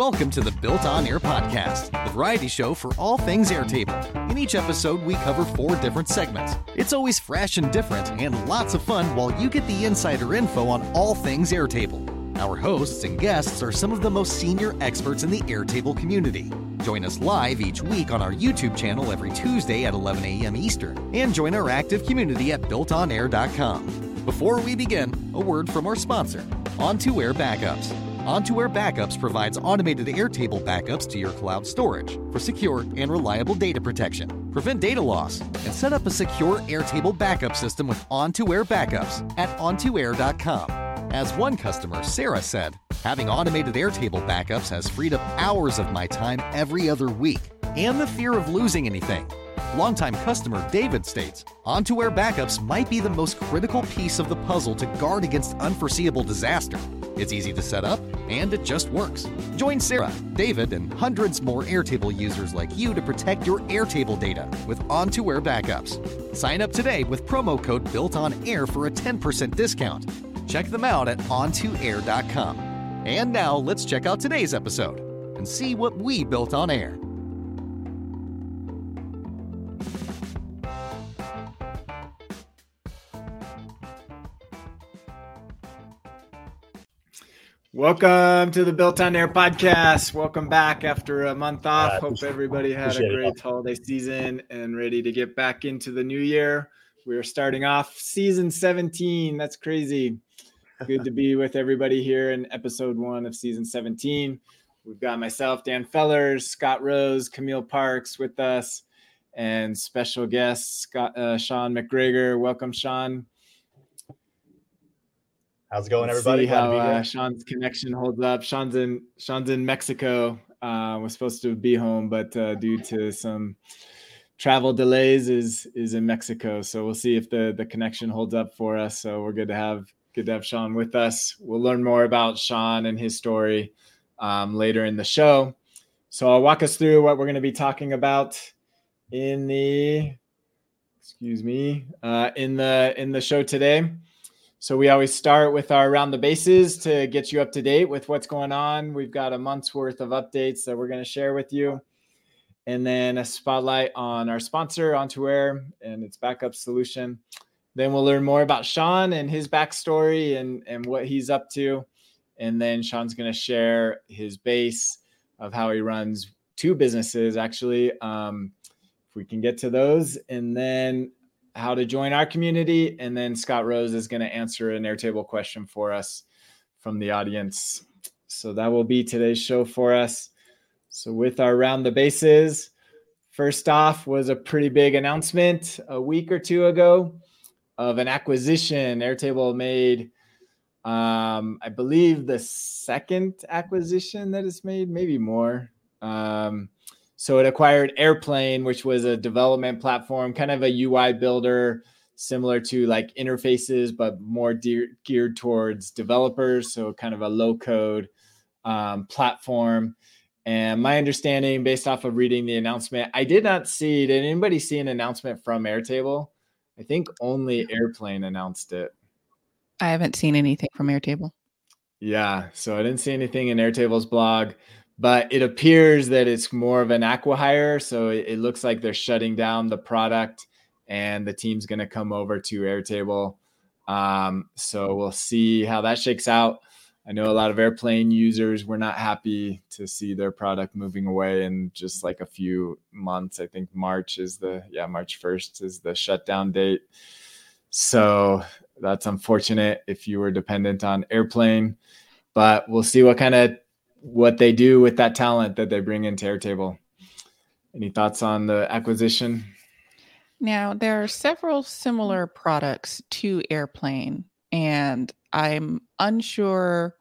Welcome to the Built On Air podcast, the variety show for all things Airtable. In each episode, we cover 4 different segments. It's always fresh and different and lots of fun while you get the insider info on all things Airtable. Our hosts and guests are some of the most senior experts in the Airtable community. Join us live each week on our YouTube channel every Tuesday at 11 a.m. Eastern, and join our active community at BuiltOnAir.com. Before we begin, a word from our sponsor, On2Air Backups. On2Air Backups provides automated Airtable backups to your cloud storage for secure and reliable data protection. Prevent data loss and set up a secure Airtable backup system with On2Air Backups at On2Air.com. As one customer, Sarah, said, "Having automated Airtable backups has freed up hours of my time every other week and the fear of losing anything." Longtime customer David states, "On2Air Backups might be the most critical piece of the puzzle to guard against unforeseeable disaster. It's easy to set up, and it just works." Join Sarah, David, and hundreds more Airtable users like you to protect your Airtable data with On2Air Backups. Sign up today with promo code BuiltOnAir for a 10% discount. Check them out at On2Air.com. And now let's check out today's episode and see what we built on air. Welcome to the Built On Air podcast. Welcome back after a month off. Hope everybody had a great holiday season and ready to get back into the new year. We're starting off season 17. That's crazy. Good to be with everybody here in episode 1 of season 17. We've got myself, Dan Fellars, Scott Rose, Kamille Parks with us, and special guest, Sean McGregor. Welcome, Sean. How's it going, everybody? Glad to be here. Sean's connection holds up. Sean's in Mexico. Was supposed to be home, but due to some travel delays, is in Mexico. So we'll see if the connection holds up for us. So we're good to have Sean with us. We'll learn more about Sean and his story later in the show. So I'll walk us through what we're going to be talking about in the in the show today. So we always start with our Around the Bases to get you up to date with what's going on. We've got a month's worth of updates that we're going to share with you. And then a spotlight on our sponsor, On2Air, and its backup solution. Then we'll learn more about Sean and his backstory and what he's up to. And then Sean's going to share his base of how he runs 2 businesses, actually, if we can get to those. And then how to join our community, and then Scott Rose is going to answer an Airtable question for us from the audience. So that will be today's show for us. So with our Round the Bases, first off was a pretty big announcement a week or 2 ago of an acquisition. Airtable made, I believe, the 2nd acquisition that it's made, maybe more. So it acquired Airplane, which was a development platform, kind of a UI builder, similar to like interfaces, but more geared towards developers. So kind of a low-code platform. And my understanding, based off of reading the announcement, did anybody see an announcement from Airtable? I think only Airplane announced it. I haven't seen anything from Airtable. Yeah, so I didn't see anything in Airtable's blog. But it appears that it's more of an acqui-hire. So it looks like they're shutting down the product and the team's going to come over to Airtable. So we'll see how that shakes out. I know a lot of Airplane users were not happy to see their product moving away in just like a few months. I think March 1st is the shutdown date. So that's unfortunate if you were dependent on Airplane. But we'll see what they do with that talent that they bring into Airtable. Any thoughts on the acquisition? Now, there are several similar products to Airplane, and I'm unsure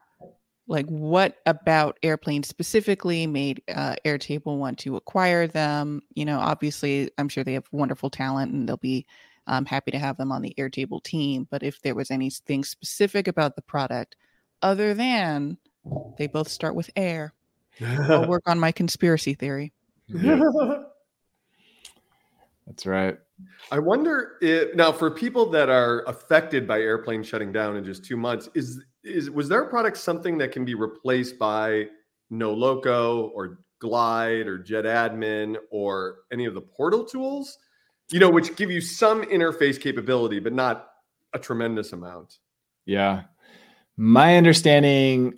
what about Airplane specifically made Airtable want to acquire them. Obviously, I'm sure they have wonderful talent and they'll be happy to have them on the Airtable team. But if there was anything specific about the product other than they both start with air, I'll work on my conspiracy theory. That's right. I wonder if now for people that are affected by Airplane shutting down in just 2 months, was their product something that can be replaced by NoLoco or Glide or Jet Admin or any of the portal tools, you know, which give you some interface capability, but not a tremendous amount. Yeah. My understanding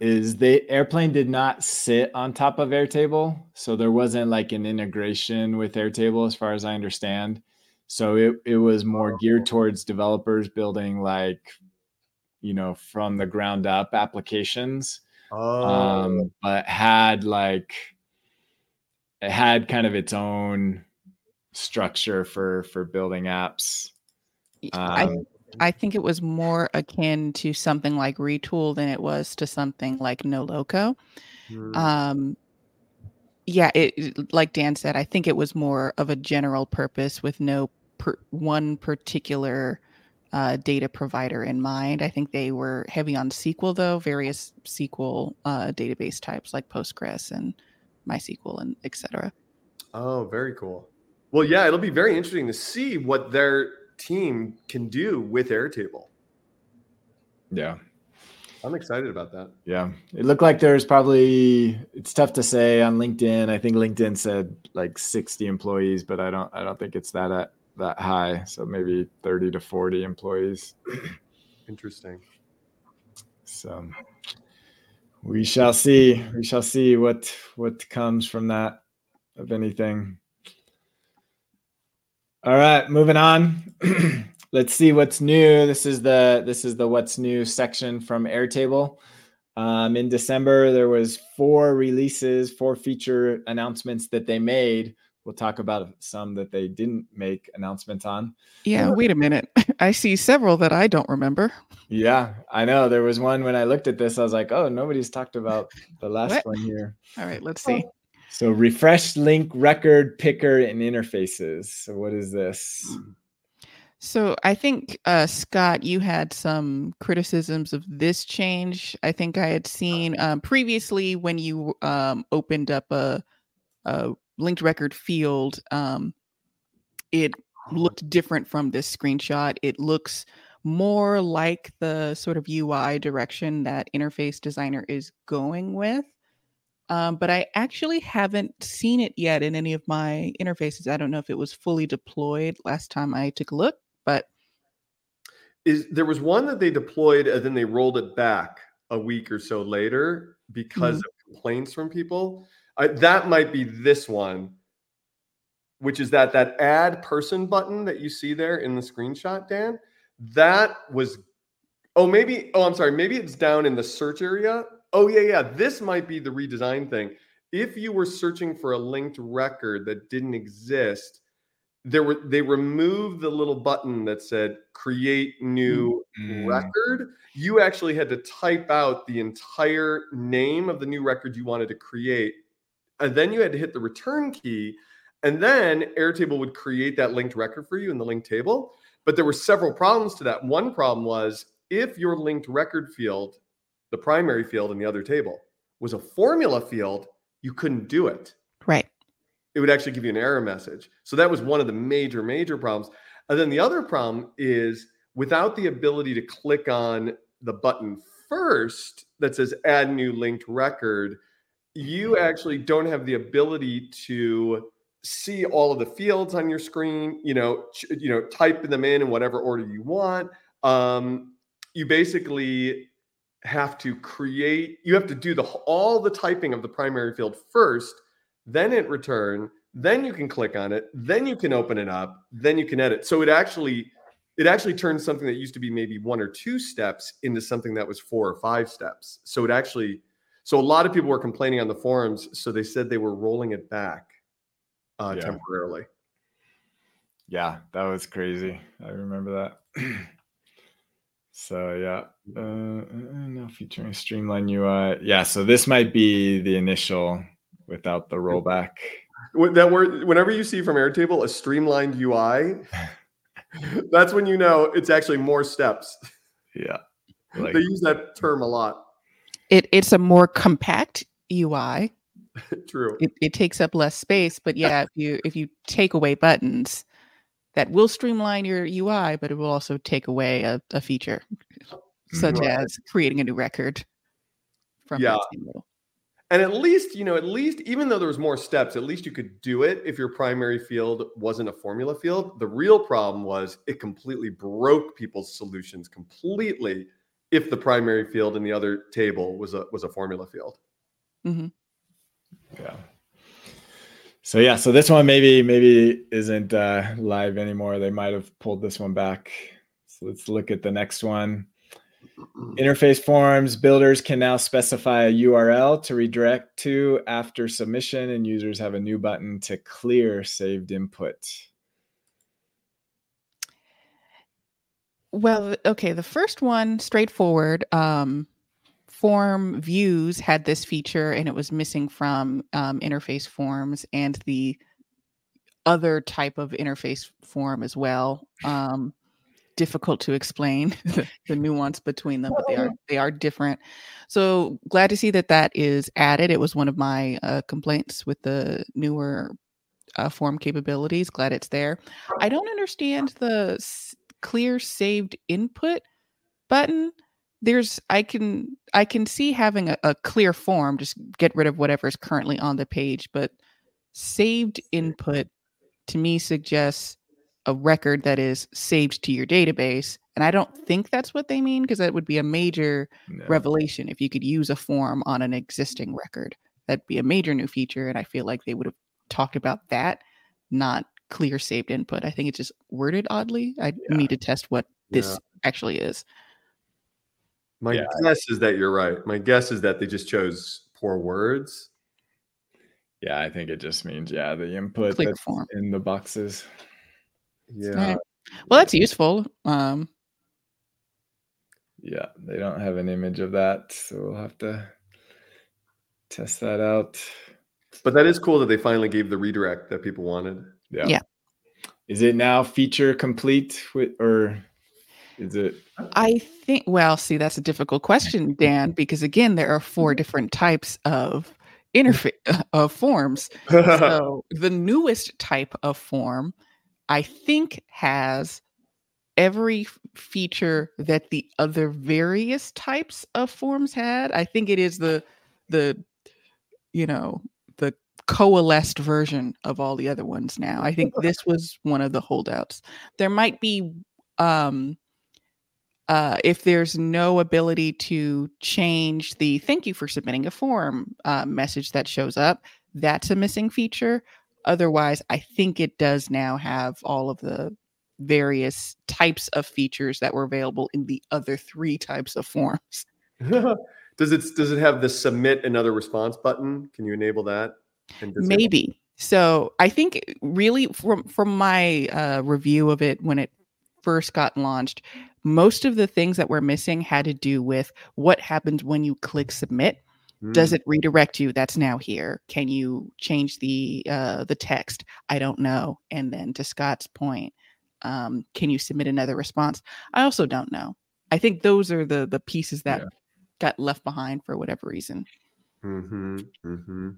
is the Airplane did not sit on top of Airtable. So there wasn't like an integration with Airtable as far as I understand. So it was more geared towards developers building like, you know, from the ground up applications. But it had kind of its own structure for building apps. I think it was more akin to something like Retool than it was to something like NoLoco. Yeah, it, like Dan said, I think it was more of a general purpose with no one particular data provider in mind. I think they were heavy on SQL, though, various SQL database types like Postgres and MySQL and et cetera. Oh, very cool. Well, yeah, it'll be very interesting to see what their team can do with Airtable. Yeah. I'm excited about that. Yeah. It looked like there's probably, it's tough to say on LinkedIn. I think LinkedIn said like 60 employees, but I don't think it's that high. So maybe 30 to 40 employees. Interesting. So we shall see. We shall see what comes from that, if anything. All right, moving on. Let's see what's new. This is the what's new section from Airtable. In December, there was 4 releases, 4 feature announcements that they made. We'll talk about some that they didn't make announcements on. Yeah, wait a minute. I see several that I don't remember. Yeah, I know. There was one when I looked at this, I was like, oh, nobody's talked about the last one here. All right, let's see. So refresh link record picker and interfaces. So what is this? So I think, Scott, you had some criticisms of this change. I think I had seen previously when you opened up a linked record field, it looked different from this screenshot. It looks more like the sort of UI direction that Interface Designer is going with. But I actually haven't seen it yet in any of my interfaces. I don't know if it was fully deployed last time I took a look. But there was one that they deployed and then they rolled it back a week or so later because of complaints from people. That might be this one, which is that add person button that you see there in the screenshot, Dan. That was, I'm sorry. Maybe it's down in the search area. Oh, yeah. This might be the redesign thing. If you were searching for a linked record that didn't exist, they removed the little button that said create new record. You actually had to type out the entire name of the new record you wanted to create. And then you had to hit the return key. And then Airtable would create that linked record for you in the linked table. But there were several problems to that. One problem was if your linked record field, the primary field in the other table, was a formula field, you couldn't do it. Right. It would actually give you an error message. So that was one of the major, major problems. And then the other problem is without the ability to click on the button first that says add new linked record, you actually don't have the ability to see all of the fields on your screen, you know, type them in whatever order you want. You basically have to create, you have to do all the typing of the primary field first, then hit return, then you can click on it, then you can open it up, then you can edit. So it actually turns something that used to be maybe 1 or 2 steps into something that was 4 or 5 steps. So so a lot of people were complaining on the forums. So they said they were rolling it back temporarily. Yeah, that was crazy. I remember that. So yeah, now featuring streamline UI. Yeah, so this might be the initial without the rollback. That word, whenever you see from Airtable a streamlined UI, that's when you know it's actually more steps. Yeah, they use that term a lot. It's a more compact UI. True. It takes up less space, but yeah, if you take away buttons. That will streamline your UI, but it will also take away a feature, such as creating a new record. From And at least, you know, at least even though there was more steps, at least you could do it if your primary field wasn't a formula field. The real problem was it completely broke people's solutions completely if the primary field in the other table was a formula field. Mm-hmm. Yeah. So this one maybe isn't live anymore. They might have pulled this one back. So let's look at the next one. Interface forms builders can now specify a URL to redirect to after submission, and users have a new button to clear saved input. Well, okay, the first one, straightforward. Form views had this feature, and it was missing from interface forms and the other type of interface form as well. Difficult to explain the nuance between them, but they are different. So glad to see that is added. It was one of my complaints with the newer form capabilities. Glad it's there. I don't understand the clear saved input button. I can see having a clear form, just get rid of whatever's currently on the page, but saved input to me suggests a record that is saved to your database. And I don't think that's what they mean, because that would be a major revelation. If you could use a form on an existing record, that'd be a major new feature. And I feel like they would have talked about that, not clear saved input. I think it's just worded oddly. I need to test what this actually is. My guess is that you're right. My guess is that they just chose poor words. Yeah, I think it just means, the input that's form in the boxes. Yeah. Well, that's useful. Yeah, they don't have an image of that, so we'll have to test that out. But that is cool that they finally gave the redirect that people wanted. Yeah. Is it now feature complete or is it? I think, well, see, that's a difficult question, Dan, because again, there are four different types of interface of forms. So the newest type of form, I think, has every feature that the other various types of forms had. I think it is the coalesced version of all the other ones now. I think this was one of the holdouts. There might be, if there's no ability to change the thank you for submitting a form message that shows up, that's a missing feature. Otherwise, I think it does now have all of the various types of features that were available in the other three types of forms. Does it have the submit another response button? Can you enable that? Maybe. So I think really from my review of it when it first got launched, most of the things that were missing had to do with what happens when you click submit. Does it redirect you? That's now here. Can you change the text? I don't know. And then to Scott's point, can you submit another response? I also don't know. I think those are the pieces that got left behind for whatever reason. Mm-hmm. Mm-hmm.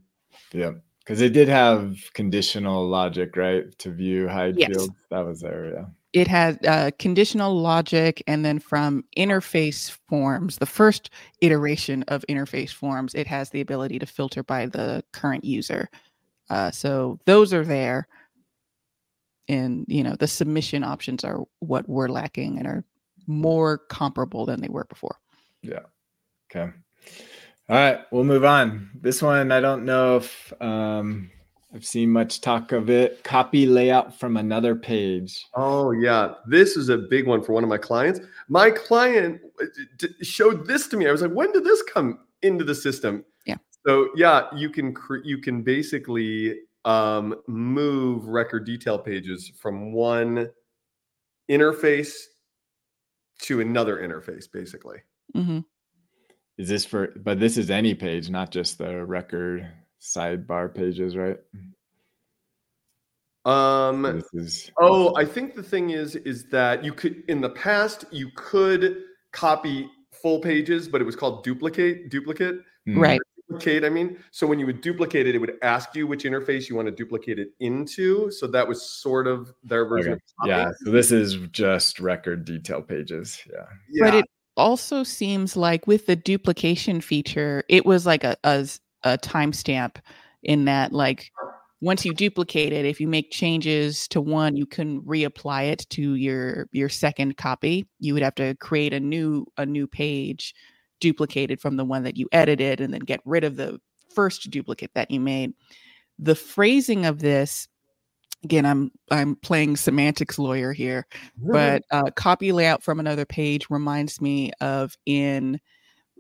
Yeah. Because it did have conditional logic, right? To view hide fields. That was there, It had conditional logic, and then from interface forms, the first iteration of interface forms, it has the ability to filter by the current user. So those are there, and the submission options are what we're lacking and are more comparable than they were before. Yeah. Okay. All right, we'll move on. This one, I don't know if I've seen much talk of it. Copy layout from another page. Oh, yeah. This is a big one for one of my clients. My client showed this to me. I was like, when did this come into the system? Yeah. So, you can basically move record detail pages from one interface to another interface, basically. Mm-hmm. Is this but this is any page, not just the record sidebar pages, right? I think the thing is that you could, in the past, you could copy full pages, but it was called duplicate. Right. Duplicate, I mean. So when you would duplicate it would ask you which interface you want to duplicate it into. So that was sort of their version of copy. Yeah. So this is just record detail pages. Yeah. Yeah. But it also seems like with the duplication feature, it was like a a timestamp in that, like, once you duplicate it, if you make changes to one, you couldn't reapply it to your second copy. You would have to create a new page duplicated from the one that you edited and then get rid of the first duplicate that you made. The phrasing of this, again, I'm playing semantics lawyer here, but copy layout from another page reminds me of in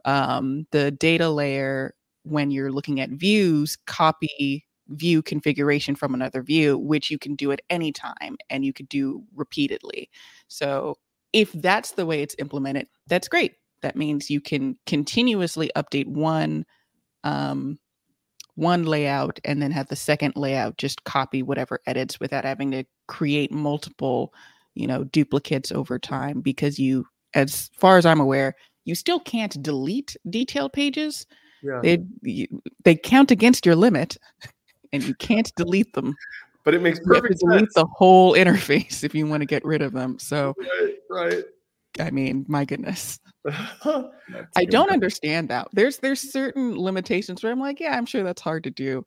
the data layer, when you're looking at views, copy view configuration from another view, which you can do at any time and you could do repeatedly. So if that's the way it's implemented, that's great. That means you can continuously update one layout and then have the second layout just copy whatever edits without having to create multiple, duplicates over time, because you, as far as I'm aware, you still can't delete detail pages. Yeah. They count against your limit. And you can't delete them. But it makes perfect sense. You have to delete the whole interface if you want to get rid of them. So, right. I mean, my goodness. I don't understand that. There's certain limitations where I'm like, yeah, I'm sure that's hard to do.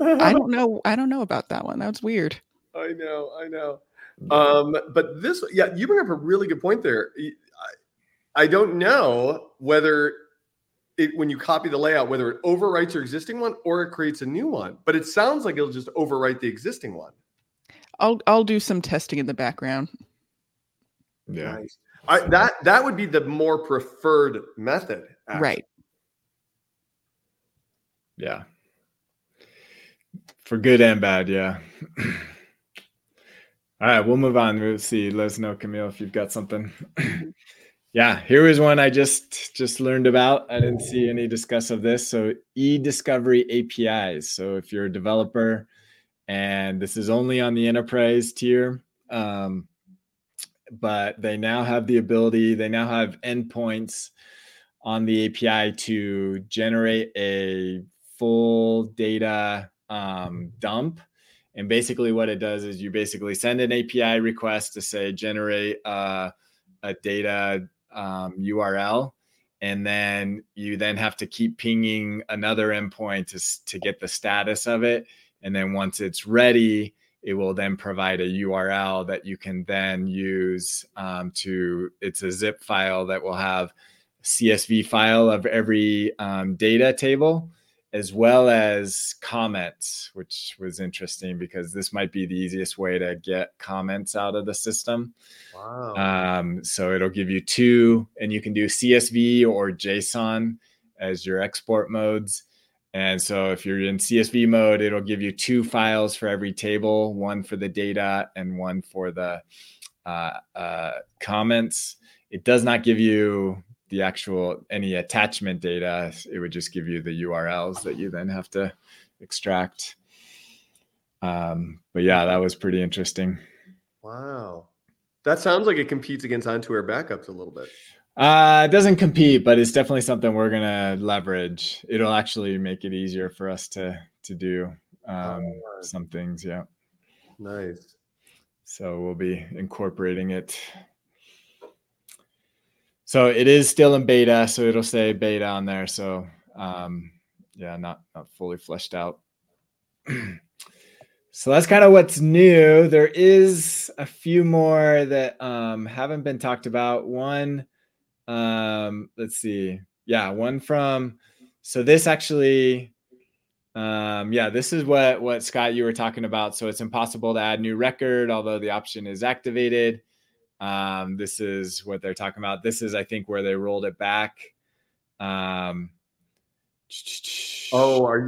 I don't know about that one. That's weird. I know. But this, yeah, you bring up a really good point there. I don't know whether when you copy the layout, whether it overwrites your existing one or it creates a new one, but it sounds like it'll just overwrite the existing one. I'll do some testing in the background. Yeah, nice. That would be the more preferred method, actually. Right? Yeah, for good and bad. Yeah. All right, we'll move on. We'll see. Let us know, Kamille, if you've got something. Yeah, here was one I just learned about. I didn't see any discuss of this. So e-discovery APIs. So if you're a developer, and this is only on the enterprise tier, but they now have the ability, they now have endpoints on the API to generate a full data dump. And basically what it does is you basically send an API request to say, generate a data URL, and then you then have to keep pinging another endpoint to get the status of it. And then once it's ready, it will then provide a URL that you can then use it's a zip file that will have CSV file of every data table, as well as comments, which was interesting because this might be the easiest way to get comments out of the system. Wow. So it'll give you two, and you can do CSV or JSON as your export modes. And so if you're in CSV mode, it'll give you two files for every table, one for the data and one for the comments. It does not give you the actual any attachment data. It would just give you the URLs that you then have to extract. But yeah, that was pretty interesting. Wow. That sounds like it competes against On2Air Backups a little bit. It doesn't compete, but it's definitely something we're going to leverage. It'll actually make it easier for us to do some things. Yeah. Nice. So we'll be incorporating it. So it is still in beta, so it'll say beta on there. So not fully fleshed out. So that's kind of what's new. There is a few more that haven't been talked about. One, let's see. Yeah, one from, so this actually, this is what Scott, you were talking about. So it's impossible to add new record, although the option is activated. This is what they're talking about. This is, I think, where they rolled it back. Are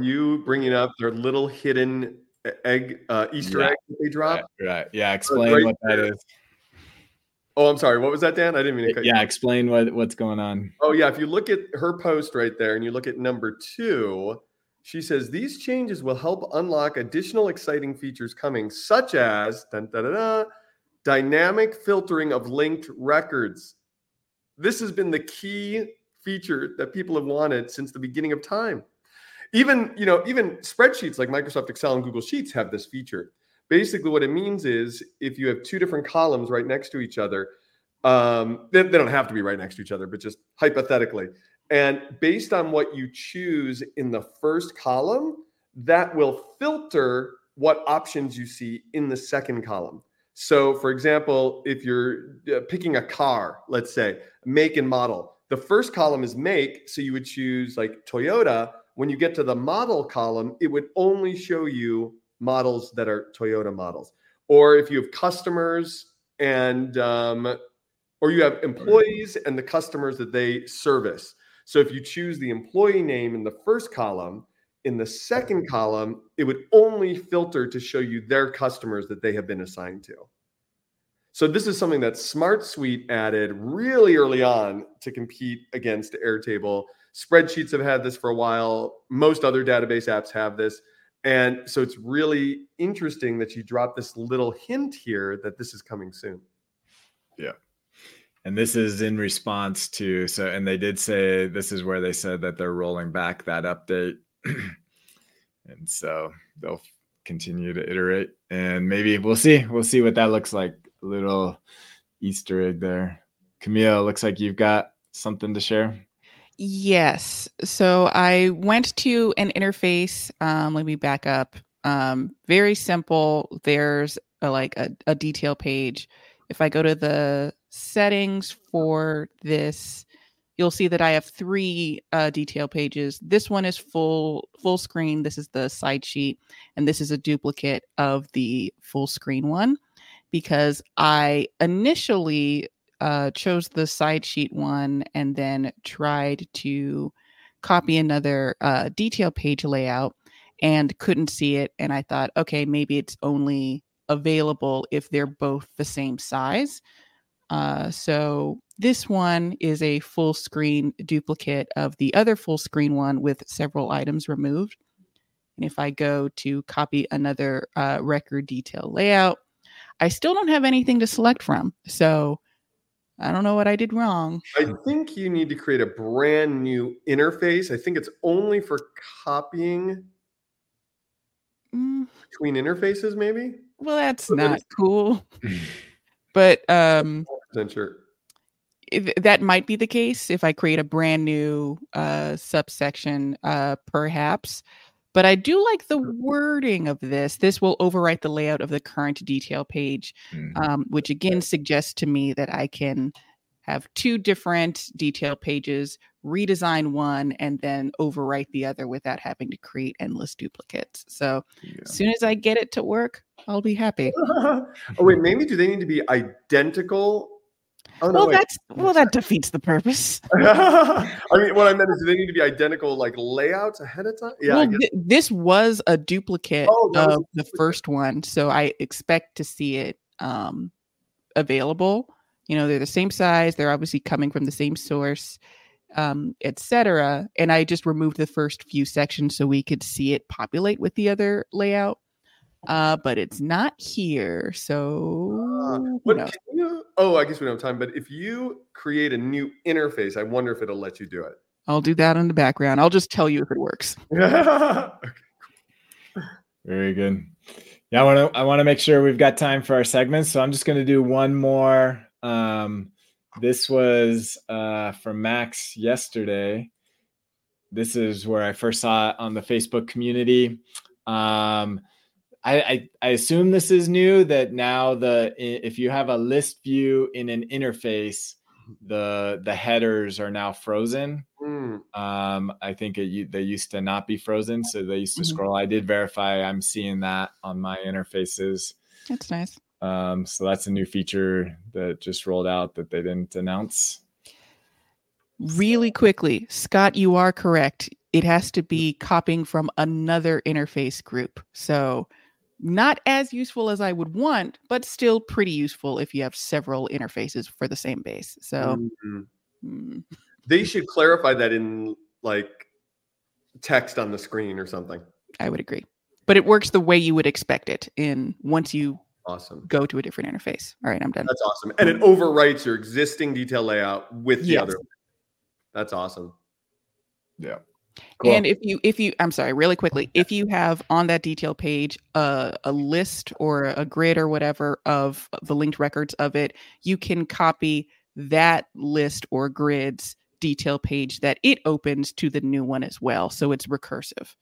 you bringing up their little hidden egg, Easter egg that they dropped? Right. Yeah. Explain what that is. Oh, I'm sorry. What was that, Dan? I didn't mean to cut you. Yeah. Explain what's going on. Oh yeah. If you look at her post right there and you look at number 2, she says, these changes will help unlock additional exciting features coming, such as dynamic filtering of linked records. This has been the key feature that people have wanted since the beginning of time. Even spreadsheets like Microsoft Excel and Google Sheets have this feature. Basically, what it means is if you have two different columns right next to each other, they don't have to be right next to each other, but just hypothetically, And based on what you choose in the first column, that will filter what options you see in the second column. So for example, if you're picking a car, let's say make and model, the first column is make. So you would choose like Toyota. When you get to the model column, it would only show you models that are Toyota models. Or if you have customers and, or you have employees and the customers that they service. So if you choose the employee name in the first column, in the second column, it would only filter to show you their customers that they have been assigned to. So this is something that SmartSuite added really early on to compete against Airtable. Spreadsheets have had this for a while. Most other database apps have this. And so it's really interesting that you drop this little hint here that this is coming soon. Yeah. And this is in response to, so, and they did say, this is where they said that they're rolling back that update. And so they'll continue to iterate, and maybe we'll see what that looks like. A little Easter egg there. Kamille, looks like you've got something to share. Yes. So I went to an interface. Let me back up. Very simple. There's a detail page. If I go to the settings for this, you'll see that I have three detail pages. This one is full screen. This is the side sheet. And this is a duplicate of the full screen one, because I initially chose the side sheet one and then tried to copy another detail page layout and couldn't see it. And I thought, okay, maybe it's only available if they're both the same size. So this one is a full screen duplicate of the other full screen one with several items removed. And if I go to copy another record detail layout, I still don't have anything to select from. So I don't know what I did wrong. I think you need to create a brand new interface. I think it's only for copying between interfaces, maybe. Well, that's not cool. But sure. That might be the case if I create a brand new subsection, perhaps. But I do like the wording of this. This will overwrite the layout of the current detail page, which again suggests to me that I can have two different detail pages, redesign one, and then overwrite the other without having to create endless duplicates. So as soon as I get it to work, I'll be happy. Oh, wait, maybe do they need to be identical? Oh, no, well, that defeats the purpose. I mean, what I meant is, do they need to be identical, like layouts ahead of time? Yeah. Well, this was a duplicate of the first one, so I expect to see it available. You know, they're the same size. They're obviously coming from the same source, etc. And I just removed the first few sections so we could see it populate with the other layout. But it's not here, so... I guess we don't have time, but if you create a new interface, I wonder if it'll let you do it. I'll do that in the background. I'll just tell you if it works. Okay. Very good. Yeah, I want to make sure we've got time for our segments, so I'm just going to do one more. This was from Max yesterday. This is where I first saw it on the Facebook community. I assume this is new, that now if you have a list view in an interface, the headers are now frozen. I think they used to not be frozen, so they used to scroll. I did verify I'm seeing that on my interfaces. That's nice. So that's a new feature that just rolled out that they didn't announce. Really quickly, Scott, you are correct. It has to be copying from another interface group. So not as useful as I would want, but still pretty useful if you have several interfaces for the same base. So they should clarify that in like text on the screen or something. I would agree, but it works the way you would expect it in once you go to a different interface. All right, I'm done. That's awesome. And it overwrites your existing detail layout with the other. That's awesome. Yeah. Cool. And if you, I'm sorry, really quickly, if you have on that detail page a list or a grid or whatever of the linked records of it, you can copy that list or grids detail page that it opens to the new one as well. So it's recursive.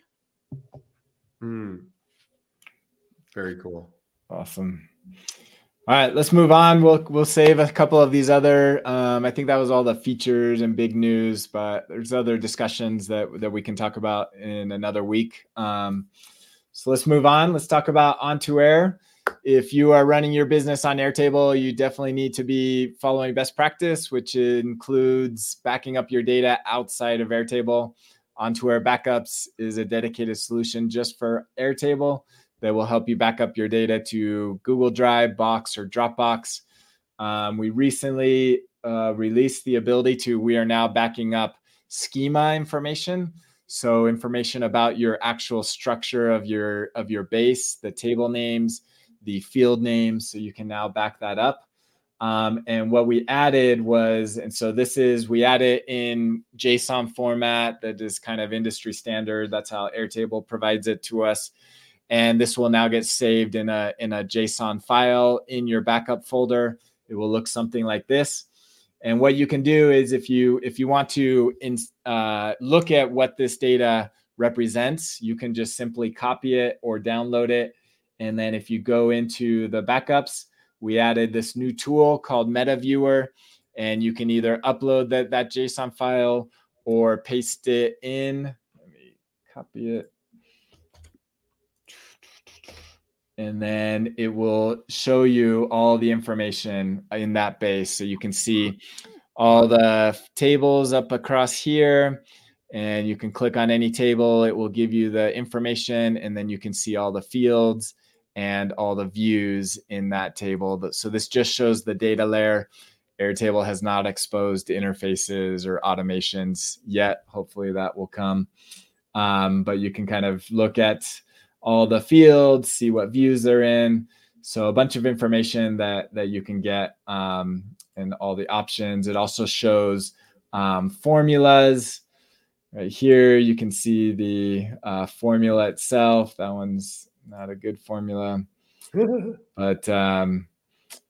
Very cool. Awesome. All right, let's move on. We'll save a couple of these other. I think that was all the features and big news, but there's other discussions that we can talk about in another week. So let's move on. Let's talk about On2Air. If you are running your business on Airtable, you definitely need to be following best practice, which includes backing up your data outside of Airtable. On2Air Backups is a dedicated solution just for Airtable that will help you back up your data to Google Drive, Box, or Dropbox. We recently released the ability to, we are now backing up schema information. So information about your actual structure of your base, the table names, the field names. So you can now back that up. And what we added was, and so this is, we added in JSON format that is kind of industry standard. That's how Airtable provides it to us. And this will now get saved in a JSON file in your backup folder. It will look something like this. And what you can do is if you want to look at what this data represents, you can just simply copy it or download it. And then if you go into the backups, we added this new tool called MetaViewer, and you can either upload that JSON file or paste it in. Let me copy it. And then it will show you all the information in that base. So you can see all the tables up across here, and you can click on any table. It will give you the information, and then you can see all the fields and all the views in that table. So this just shows the data layer. Airtable has not exposed interfaces or automations yet. Hopefully that will come. But you can kind of look at all the fields, see what views they're in. So a bunch of information that you can get and all the options. It also shows formulas. Right here, you can see the formula itself. That one's not a good formula. But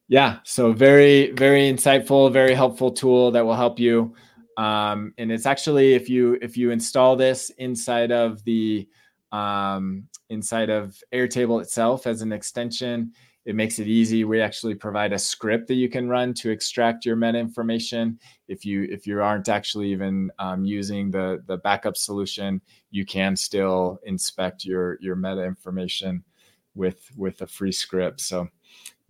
yeah, so very, very insightful, very helpful tool that will help you. And it's actually, if you install this inside of the inside of Airtable itself as an extension, it makes it easy. We actually provide a script that you can run to extract your meta information. If you aren't actually even using the backup solution, you can still inspect your meta information with a free script. So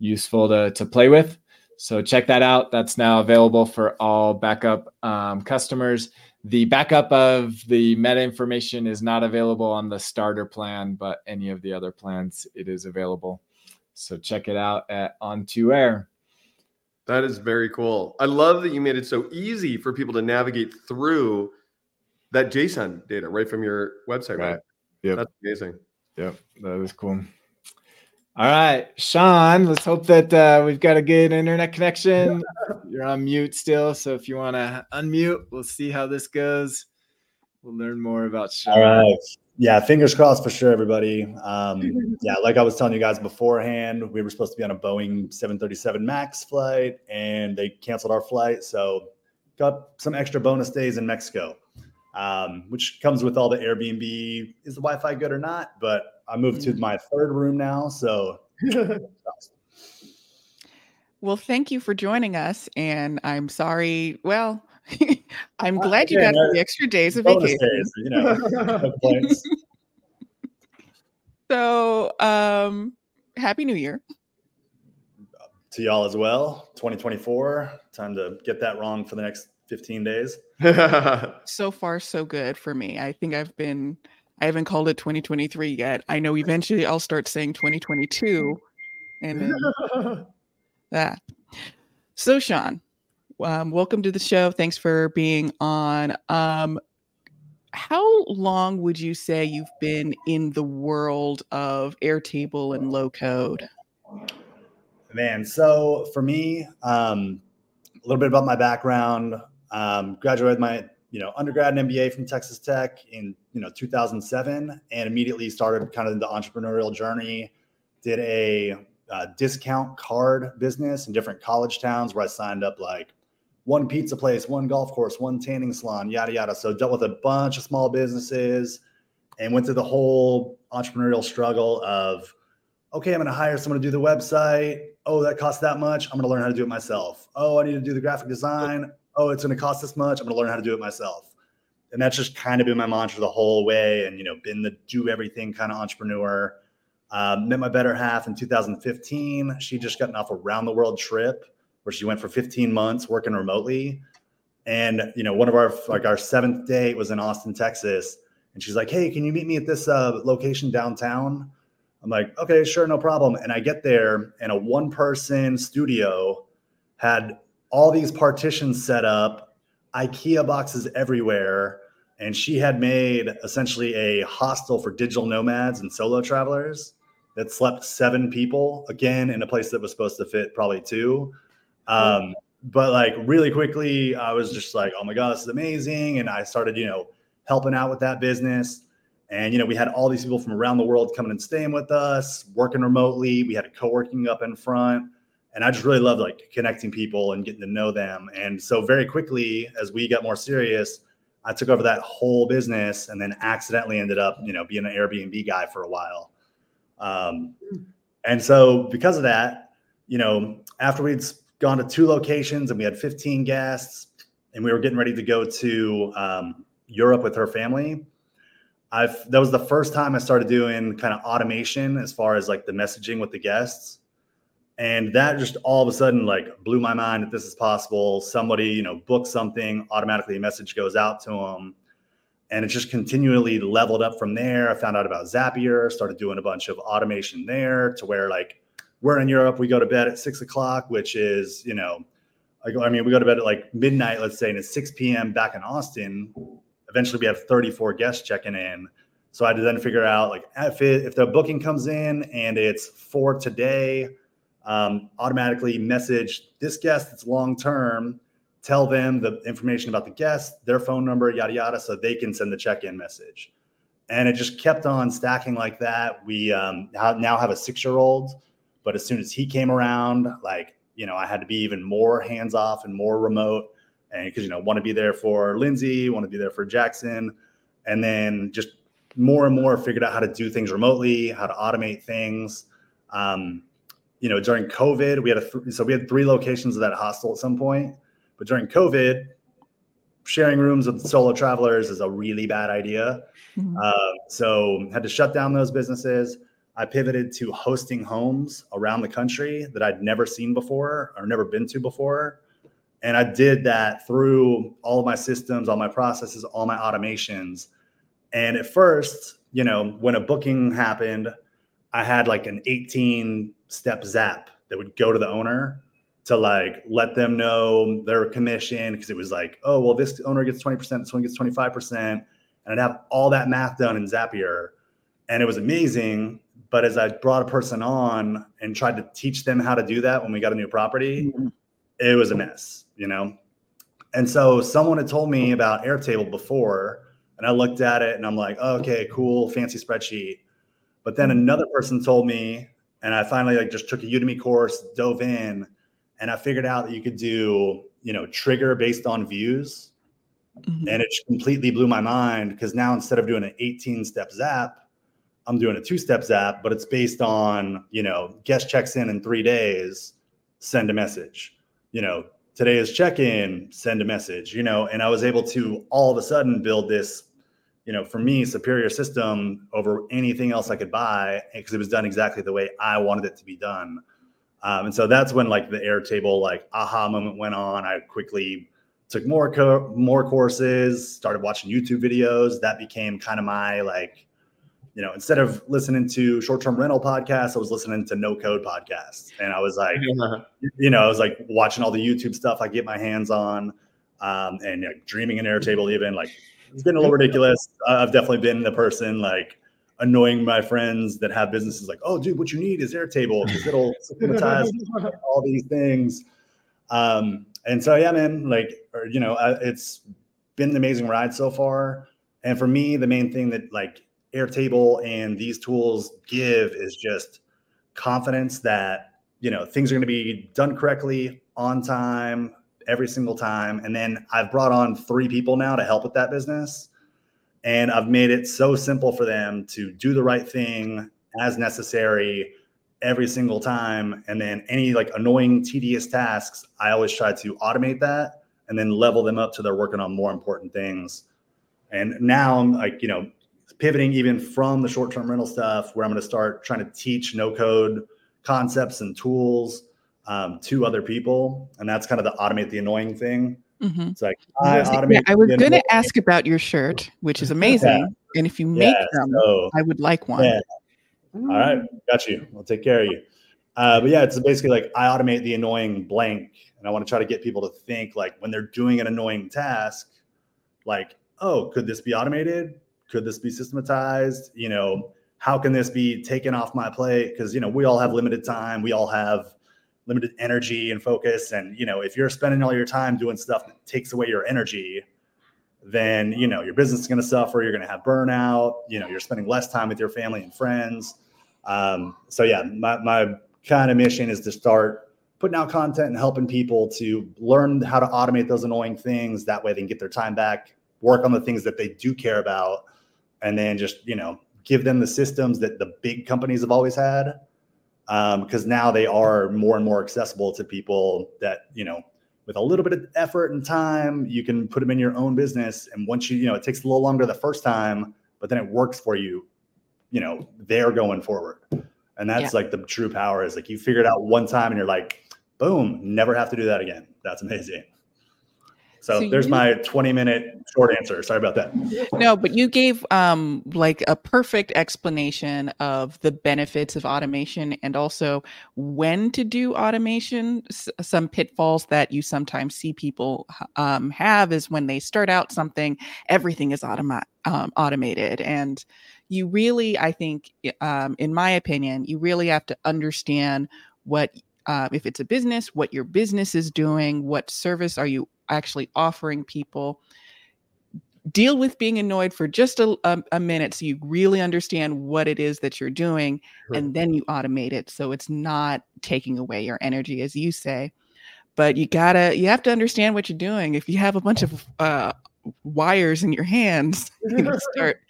useful to play with. So check that out. That's now available for all backup customers. The backup of the meta information is not available on the starter plan, but any of the other plans, it is available. So check it out at On2Air. That is very cool. I love that you made it so easy for people to navigate through that JSON data right from your website, right? Yep. That's amazing. Yep, that is cool. All right, Sean, let's hope that we've got a good internet connection. You're on mute still, so if you want to unmute, we'll see how this goes. We'll learn more about Sean. All right. Yeah, fingers crossed for sure, everybody. Yeah, like I was telling you guys beforehand, we were supposed to be on a Boeing 737 MAX flight, and they canceled our flight, so got some extra bonus days in Mexico, which comes with all the Airbnb. Is the Wi-Fi good or not? But I moved to my third room now, so. Well, thank you for joining us, and I'm sorry. Well, I'm glad you got the extra days of vacation. Days, you know, so, happy New Year to y'all as well. 2024. Time to get that wrong for the next 15 days. So far, so good for me. I think I haven't called it 2023 yet. I know eventually I'll start saying 2022 and then that. So Sean, welcome to the show. Thanks for being on. How long would you say you've been in the world of Airtable and low code? Man, so for me, a little bit about my background, graduated my undergrad and MBA from Texas Tech in 2007, and immediately started kind of the entrepreneurial journey. Did a discount card business in different college towns where I signed up like one pizza place, one golf course, one tanning salon, yada, yada. So dealt with a bunch of small businesses and went through the whole entrepreneurial struggle of, okay, I'm going to hire someone to do the website. Oh, that costs that much. I'm going to learn how to do it myself. Oh, I need to do the graphic design. Oh, it's going to cost this much. I'm going to learn how to do it myself. And that's just kind of been my mantra the whole way. And, you know, been the do everything kind of entrepreneur. Met my better half in 2015. She just gotten off a round the world trip where she went for 15 months working remotely. And, you know, one of our, like our seventh date was in Austin, Texas. And she's like, hey, can you meet me at this location downtown? I'm like, okay, sure, no problem. And I get there and a one person studio had all these partitions set up, IKEA boxes everywhere. And she had made essentially a hostel for digital nomads and solo travelers that slept seven people, again, in a place that was supposed to fit probably two. But like really quickly, I was just like, oh my God, this is amazing. And I started, you know, helping out with that business. And, you know, we had all these people from around the world coming and staying with us, working remotely. We had a co-working up in front. And I just really loved like connecting people and getting to know them. And so very quickly, as we got more serious, I took over that whole business and then accidentally ended up, you know, being an Airbnb guy for a while. And so because of that, you know, after we'd gone to two locations and we had 15 guests and we were getting ready to go to Europe with her family, that was the first time I started doing kind of automation as far as like the messaging with the guests. And that just all of a sudden like blew my mind that this is possible. Somebody, you know, booked something, automatically a message goes out to them. And it just continually leveled up from there. I found out about Zapier, started doing a bunch of automation there to where like we're in Europe, we go to bed at 6 o'clock, which is, you know, I mean, we go to bed at like midnight, let's say, and it's 6 p.m. back in Austin. Eventually, we have 34 guests checking in. So I had to then figure out like if the booking comes in and it's for today, automatically message this guest that's long term, tell them the information about the guest, their phone number, yada, yada, so they can send the check-in message. And it just kept on stacking like that. We now have a 6-year-old, but as soon as he came around, like, you know, I had to be even more hands-off and more remote. And because, you know, want to be there for Lindsay, want to be there for Jackson. And then just more and more figured out how to do things remotely, how to automate things. You know, during COVID, we had so we had three locations of that hostel at some point. But during COVID, sharing rooms with solo travelers is a really bad idea. Mm-hmm. So had to shut down those businesses. I pivoted to hosting homes around the country that I'd never seen before or never been to before. And I did that through all of my systems, all my processes, all my automations. And at first, you know, when a booking happened, I had like an 18-step zap that would go to the owner to like let them know their commission, because it was like, oh, well, this owner gets 20%, this one gets 25%. And I'd have all that math done in Zapier. And it was amazing. But as I brought a person on and tried to teach them how to do that when we got a new property, mm-hmm. It was a mess, you know? And so someone had told me about Airtable before, and I looked at it and I'm like, oh, okay, cool, fancy spreadsheet. But then another person told me, and I finally like just took a Udemy course, dove in, and I figured out that you could do, you know, trigger based on views. Mm-hmm. And it just completely blew my mind, because now instead of doing an 18-step zap, I'm doing a 2-step zap, but it's based on, you know, guest checks in 3 days, send a message. You know, today is check-in, send a message, you know, and I was able to all of a sudden build this, you know, for me, superior system over anything else I could buy, because it was done exactly the way I wanted it to be done. And so that's when like the Airtable, like aha moment went on. I quickly took more courses, started watching YouTube videos. That became kind of my, like, you know, instead of listening to short-term rental podcasts, I was listening to no-code podcasts. And I was like, you know, I was like watching all the YouTube stuff I get my hands on, and like, dreaming in Airtable even. Like, it's getting a little ridiculous. I've definitely been the person like annoying my friends that have businesses like, oh, dude, what you need is Airtable, because it'll systematize all these things. And so, yeah, man, like, or, you know, it's been an amazing ride so far. And for me, the main thing that like Airtable and these tools give is just confidence that, you know, things are going to be done correctly, on time, every single time. And then I've brought on 3 people now to help with that business. And I've made it so simple for them to do the right thing as necessary every single time. And then any like annoying, tedious tasks, I always try to automate that and then level them up to they're working on more important things. And now I'm like, you know, pivoting even from the short-term rental stuff where I'm going to start trying to teach no-code concepts and tools to other people. And that's kind of the automate the annoying thing. Mm-hmm. It's like, I was going to ask about your shirt, which is amazing. Yeah. And if you make them, I would like one. Yeah. All right. Got you. I'll take care of you. But yeah, it's basically like I automate the annoying blank. And I want to try to get people to think like when they're doing an annoying task, like, oh, could this be automated? Could this be systematized? You know, how can this be taken off my plate? Because, you know, we all have limited time. We all have limited energy and focus. And, you know, if you're spending all your time doing stuff that takes away your energy, then, you know, your business is going to suffer. You're going to have burnout. You know, you're spending less time with your family and friends. So yeah, my kind of mission is to start putting out content and helping people to learn how to automate those annoying things. That way they can get their time back, work on the things that they do care about, and then just, you know, give them the systems that the big companies have always had. Because now they are more and more accessible to people that, you know, with a little bit of effort and time, you can put them in your own business. And once you, you know, it takes a little longer the first time, but then it works for you, you know, they're going forward. And that's like the true power is like you figure it out one time and you're like, boom, never have to do that again. That's amazing. So there's my 20-minute short answer. Sorry about that. No, but you gave like a perfect explanation of the benefits of automation and also when to do automation. Some pitfalls that you sometimes see people have is when they start out something, everything is automated. And you really, I think, in my opinion, you really have to understand what, if it's a business, what your business is doing, what service are you actually offering people. Deal with being annoyed for just a minute so you really understand what it is that you're doing, and then you automate it so it's not taking away your energy, as you say. But you have to understand what you're doing. If you have a bunch of wires in your hands, you know, start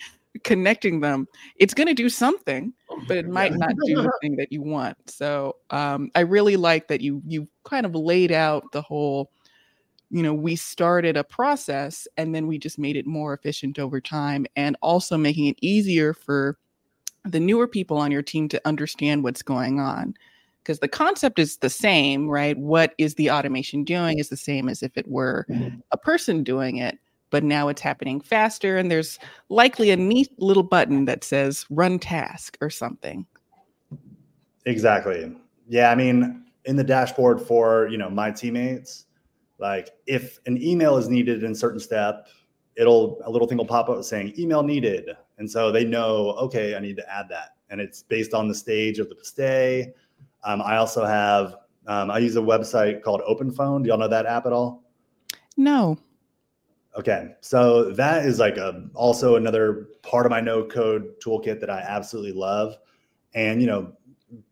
connecting them, it's going to do something, but it might not do the thing that you want. So I really like that you kind of laid out the whole, you know, we started a process and then we just made it more efficient over time, and also making it easier for the newer people on your team to understand what's going on. Because the concept is the same, right? What is the automation doing is the same as if it were a person doing it, but now it's happening faster. And there's likely a neat little button that says run task or something. Exactly. Yeah. I mean, in the dashboard for, you know, my teammates, like if an email is needed in a certain step, a little thing will pop up saying email needed. And so they know, okay, I need to add that. And it's based on the stage of the stay. I also have, I use a website called OpenPhone. Do y'all know that app at all? No. Okay. So that is like also another part of my no code toolkit that I absolutely love. And, you know,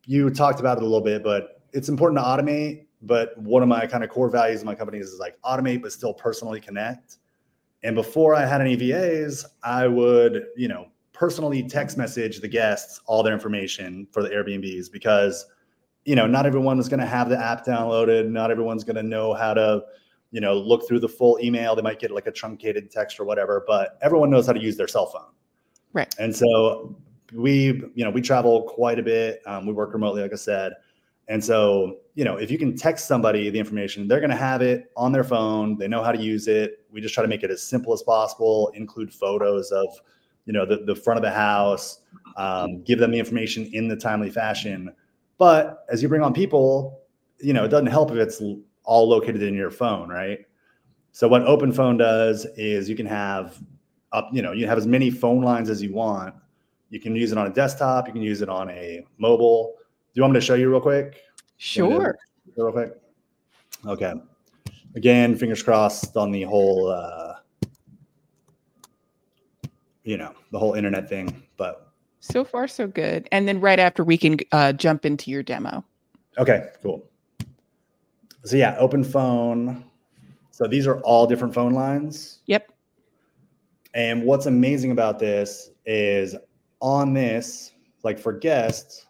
you talked about it a little bit, but it's important to automate. But one of my kind of core values in my company is like automate, but still personally connect. And before I had any VAs, I would, you know, personally text message the guests, all their information for the Airbnbs, because, you know, not everyone was going to have the app downloaded. Not everyone's going to know how to, you know, look through the full email. They might get like a truncated text or whatever, but everyone knows how to use their cell phone. Right. And so we travel quite a bit. We work remotely, like I said. And so, you know, if you can text somebody the information, they're going to have it on their phone. They know how to use it. We just try to make it as simple as possible, include photos of, you know, the front of the house, give them the information in the timely fashion. But as you bring on people, you know, it doesn't help if it's all located in your phone, right? So what OpenPhone does is you can have you have as many phone lines as you want. You can use it on a desktop. You can use it on a mobile. Do you want me to show you real quick? Sure. Real quick. Okay. Again, fingers crossed on the whole, the whole internet thing. But so far, so good. And then right after we can jump into your demo. Okay, cool. So yeah, OpenPhone. So these are all different phone lines. Yep. And what's amazing about this is on this, like for guests,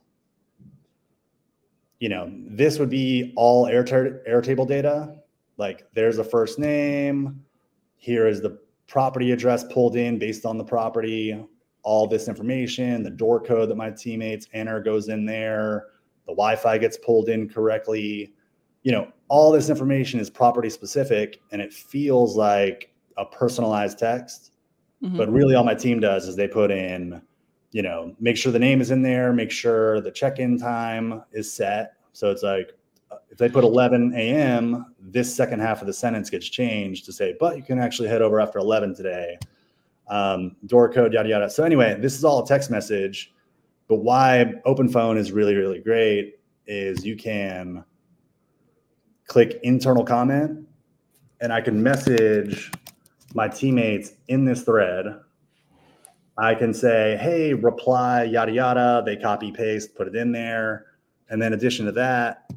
you know, this would be all Airtable data. Like there's a first name. Here is the property address pulled in based on the property. All this information, the door code that my teammates enter goes in there. The Wi-Fi gets pulled in correctly. You know, all this information is property specific and it feels like a personalized text. Mm-hmm. But really all my team does is they put in, you know, make sure the name is in there, make sure the check-in time is set. So it's like, if they put 11 a.m., this second half of the sentence gets changed to say, but you can actually head over after 11 today. Door code, yada, yada. So anyway, this is all a text message. But why OpenPhone is really, really great is you can click internal comment and I can message my teammates in this thread. I can say, hey, reply, yada, yada. They copy, paste, put it in there. And then in addition to that,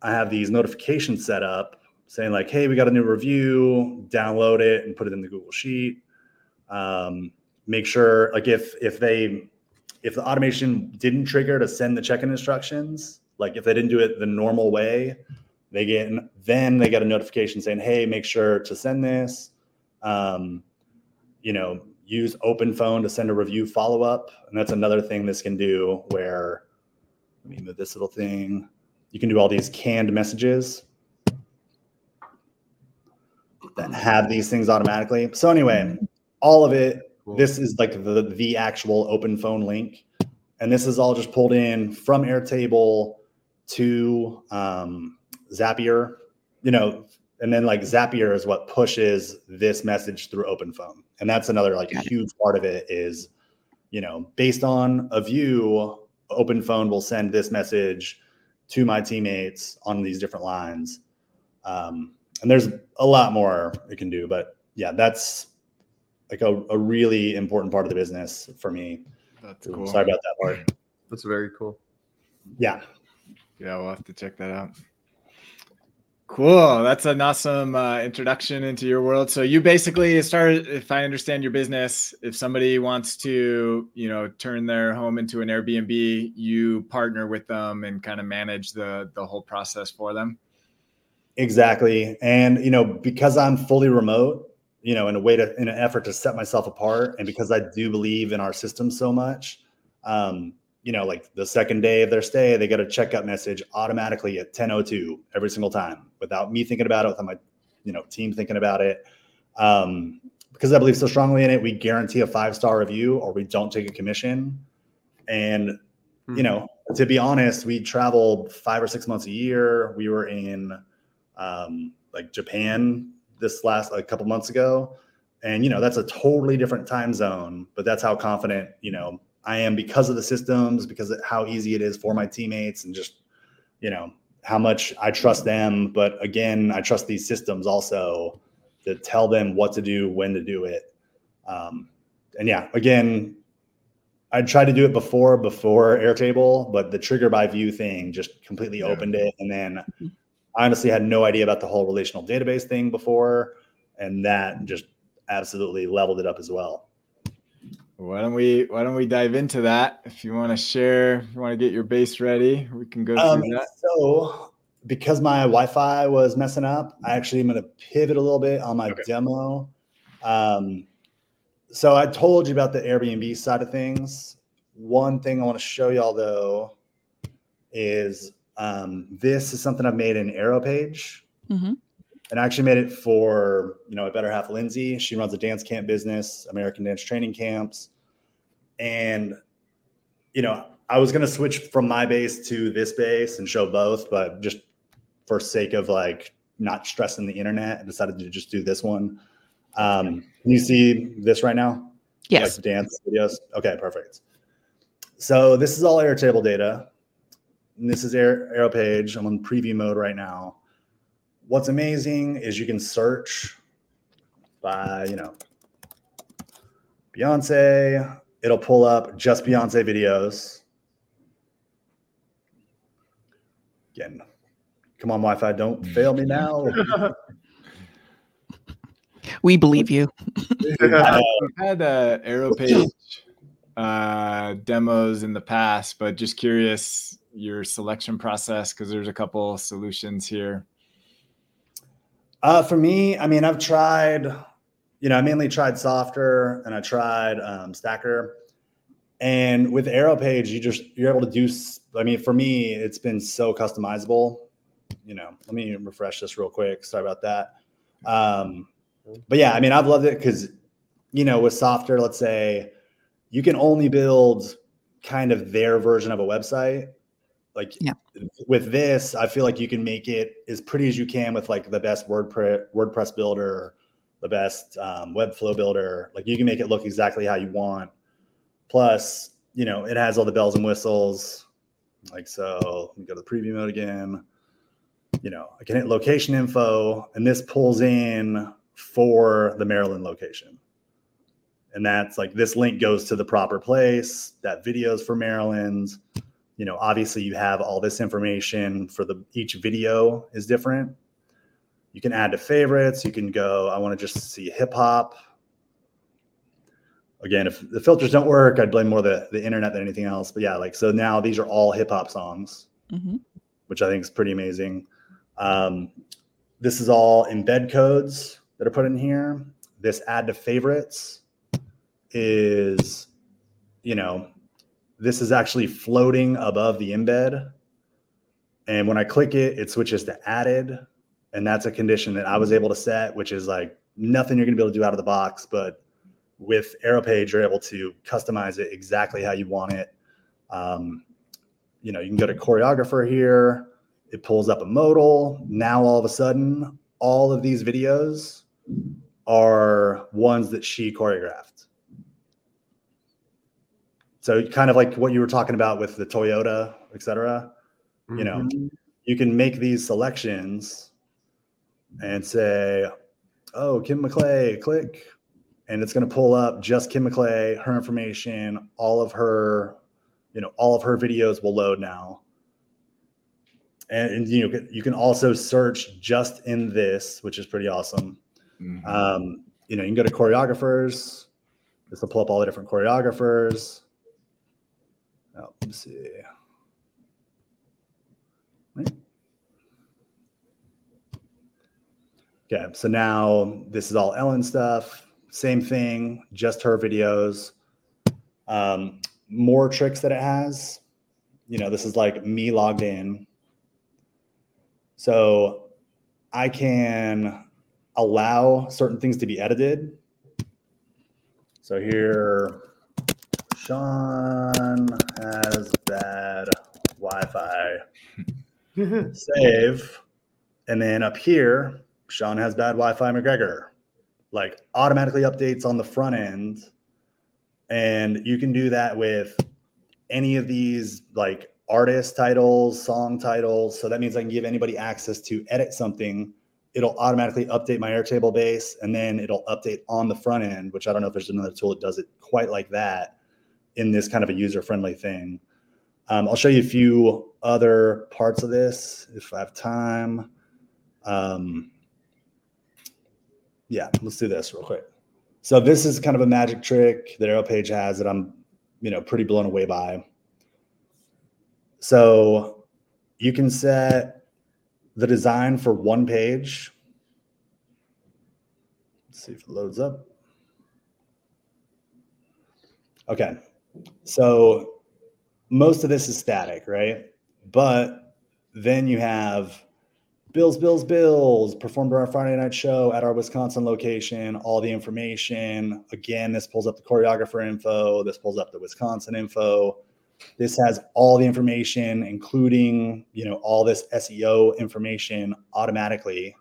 I have these notifications set up saying like, hey, we got a new review, download it and put it in the Google Sheet. Make sure like if the automation didn't trigger to send the check-in instructions, like if they didn't do it the normal way, they get a notification saying, hey, make sure to send this, you know, use OpenPhone to send a review follow-up. And that's another thing this can do where, let me move this little thing. You can do all these canned messages that have these things automatically. So anyway, all of it, this is like the actual OpenPhone link. And this is all just pulled in from Airtable to Zapier, you know, and then like Zapier is what pushes this message through OpenPhone. And that's another like huge part of it is, you know, based on a view, OpenPhone will send this message to my teammates on these different lines. And there's a lot more it can do, but yeah, that's like a really important part of the business for me. That's cool. Sorry about that part. That's very cool. Yeah. Yeah. We'll have to check that out. Cool. That's an awesome introduction into your world. So you basically started, if I understand your business, if somebody wants to, you know, turn their home into an Airbnb, you partner with them and kind of manage the whole process for them. Exactly. And, you know, because I'm fully remote, you know, in an effort to set myself apart and because I do believe in our system so much, you know, like the second day of their stay, they get a checkup message automatically at 10:02 every single time without me thinking about it, without my, you know, team thinking about it. Because I believe so strongly in it, we guarantee a 5-star review or we don't take a commission. And, you know, to be honest, we traveled 5 or 6 months a year. We were in like Japan this last a couple months ago. And, you know, that's a totally different time zone, but that's how confident, you know, I am because of the systems, because of how easy it is for my teammates and just, you know, how much I trust them. But again, I trust these systems also to tell them what to do, when to do it. And yeah, again, I tried to do it before Airtable, but the trigger by view thing just completely opened it. And then I honestly had no idea about the whole relational database thing before. And that just absolutely leveled it up as well. Why don't we dive into that? If you want to share, if you want to get your base ready, we can go through that. So because my Wi-Fi was messing up, I actually am going to pivot a little bit on my demo. So I told you about the Airbnb side of things. One thing I want to show y'all though is this is something I've made in Aeropage. Mm-hmm. And I actually made it for, you know, my better half, Lindsay. She runs a dance camp business, American Dance Training Camps. And, you know, I was going to switch from my base to this base and show both, but just for sake of like not stressing the internet, I decided to just do this one. Can you see this right now? Yes. Like dance videos. Okay, perfect. So this is all Airtable data. And this is Aeropage. I'm on preview mode right now. What's amazing is you can search by, you know, Beyonce. It'll pull up just Beyonce videos. Again, come on, Wi-Fi, don't fail me now. We believe you. I've had Aeropage demos in the past, but just curious your selection process, because there's a couple solutions here. For me, I mean, I've tried, you know, I mainly tried Softer and I tried Stacker. And with Aeropage, you're able to do, I mean, for me, it's been so customizable. You know, let me refresh this real quick. Sorry about that. But yeah, I mean, I've loved it because, you know, with Softer, let's say you can only build kind of their version of a website. Like with this, I feel like you can make it as pretty as you can with like the best WordPress builder, the best Webflow builder. Like you can make it look exactly how you want. Plus, you know, it has all the bells and whistles. Like, so let me go to the preview mode again. You know, I can hit location info, and this pulls in for the Maryland location. And that's like this link goes to the proper place. That video's for Maryland. You know, obviously you have all this information for the each video is different. You can add to favorites. You can go, I want to just see hip hop. Again, if the filters don't work, I'd blame more the internet than anything else. But yeah, like, so now these are all hip hop songs, which I think is pretty amazing. This is all embed codes that are put in here. This add to favorites is, you know, this is actually floating above the embed. And when I click it, it switches to added. And that's a condition that I was able to set, which is like nothing you're going to be able to do out of the box. But with Aeropage, you're able to customize it exactly how you want it. You know, you can go to choreographer here. It pulls up a modal. Now, all of a sudden, all of these videos are ones that she choreographed. So kind of like what you were talking about with the Toyota, et cetera, you know, you can make these selections and say, oh, Kim McClay, click. And it's going to pull up just Kim McClay, her information, all of her, you know, all of her videos will load now. And you can also search just in this, which is pretty awesome. You know, you can go to choreographers. This will pull up all the different choreographers. Oh, let me see. Right. Okay, so now this is all Ellen stuff. Same thing, just her videos. More tricks that it has. You know, this is like me logged in. So I can allow certain things to be edited. So here... Sean has bad Wi-Fi. Save. And then up here, Sean has bad Wi-Fi McGregor. Like automatically updates on the front end. And you can do that with any of these like artist titles, song titles. So that means I can give anybody access to edit something. It'll automatically update my Airtable base. And then it'll update on the front end, which I don't know if there's another tool that does it quite like that. In this kind of a user-friendly thing. I'll show you a few other parts of this if I have time. Yeah, let's do this real quick. So this is kind of a magic trick that Aeropage has that I'm, you know, pretty blown away by. So you can set the design for one page. Let's see if it loads up. Okay. So most of this is static, right? But then you have bills performed on our Friday night show at our Wisconsin location, all the information. Again, this pulls up the choreographer info. This pulls up the Wisconsin info. This has all the information, including, you know, all this SEO information automatically.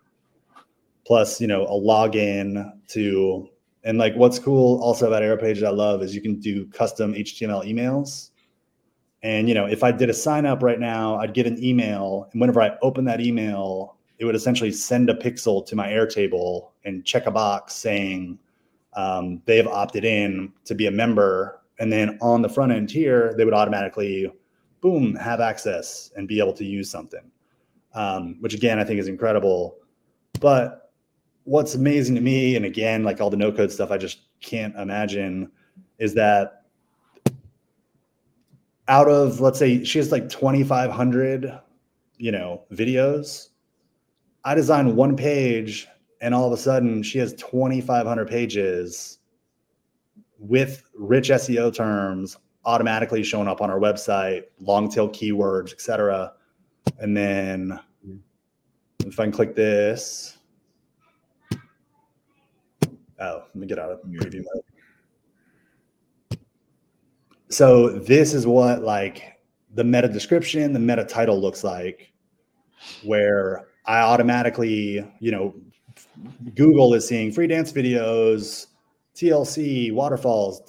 Plus, you know, a login to... And like what's cool also about Aeropage that I love is you can do custom HTML emails. And, you know, if I did a sign up right now, I'd get an email. And whenever I open that email, it would essentially send a pixel to my Airtable and check a box saying they have opted in to be a member. And then on the front end here, they would automatically, boom, have access and be able to use something, which, again, I think is incredible. But what's amazing to me, and again, like all the no code stuff, I just can't imagine, is that out of, let's say she has like 2,500, videos, I designed one page and all of a sudden she has 2,500 pages with rich SEO terms automatically showing up on our website, long tail keywords, et cetera. And then if I can click this, let me get out of preview mode. So this is what like the meta description, the meta title looks like, where I automatically, Google is seeing free dance videos, TLC, waterfalls,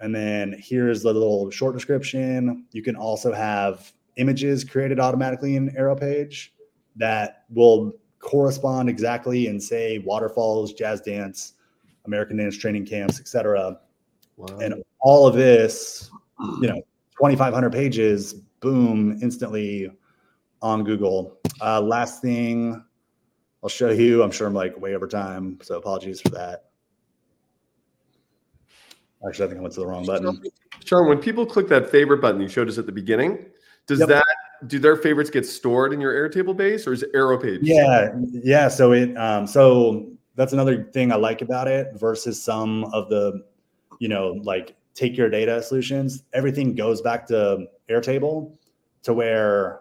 and then here's the little short description. You can also have images created automatically in Aeropage that will correspond exactly and say waterfalls, jazz dance, American dance training camps, et cetera. Wow. And all of this, 2,500 pages, boom, instantly on Google. Last thing I'll show you, I'm sure I'm like way over time, so apologies for that. Actually, I think I went to the wrong button. Sean, when people click that favorite button you showed us at the beginning, do their favorites get stored in your Airtable base, or is it Aeropage? Yeah. So it, so that's another thing I like about it versus some of the, like take your data solutions. Everything goes back to Airtable to where,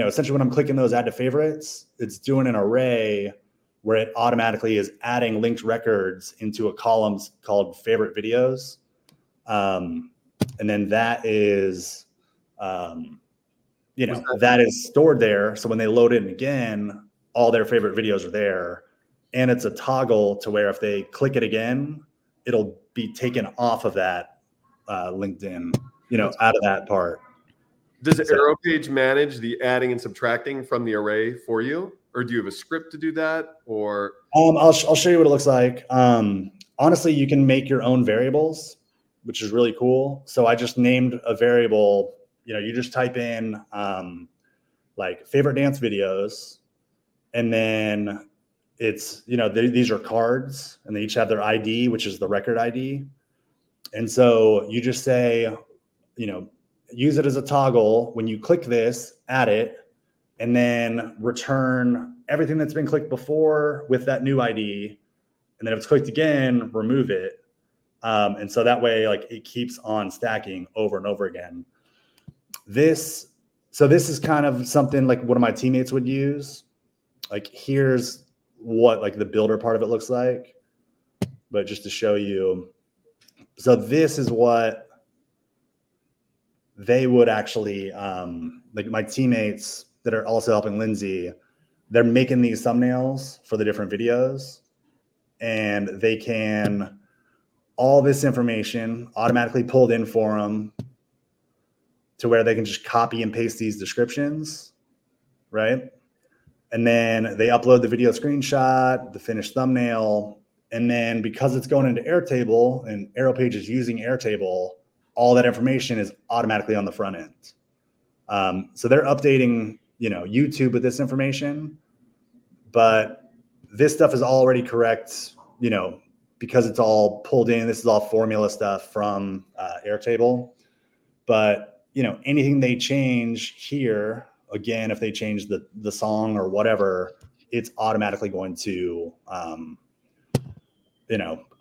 essentially when I'm clicking those add to favorites, it's doing an array where it automatically is adding linked records into a column called favorite videos. And then that is, that is stored there. So when they load in again, all their favorite videos are there. And it's a toggle to where if they click it again, it'll be taken off of that LinkedIn, out of that part. Does Aeropage manage the adding and subtracting from the array for you? Or do you have a script to do that? Or I'll show you what it looks like. Honestly, you can make your own variables, which is really cool. So I just named a variable. You just type in like favorite dance videos, and then it's these are cards, and they each have their ID, which is the record ID. And so you just say, use it as a toggle. When you click this, add it. And then return everything that's been clicked before with that new ID. And then if it's clicked again, remove it. And so that way, like it keeps on stacking over and over again. This is kind of something like one of my teammates would use. Like here's what like the builder part of it looks like. But just to show you, so this is what they would actually, like my teammates that are also helping Lindsay, they're making these thumbnails for the different videos, and they can, all this information automatically pulled in for them to where they can just copy and paste these descriptions, right? And then they upload the video screenshot, the finished thumbnail, and then because it's going into Airtable and Aeropage is using Airtable, all that information is automatically on the front end. So they're updating YouTube with this information, but this stuff is already correct, because it's all pulled in. This is all formula stuff from Airtable, but anything they change here, again, if they change the song or whatever, it's automatically going to,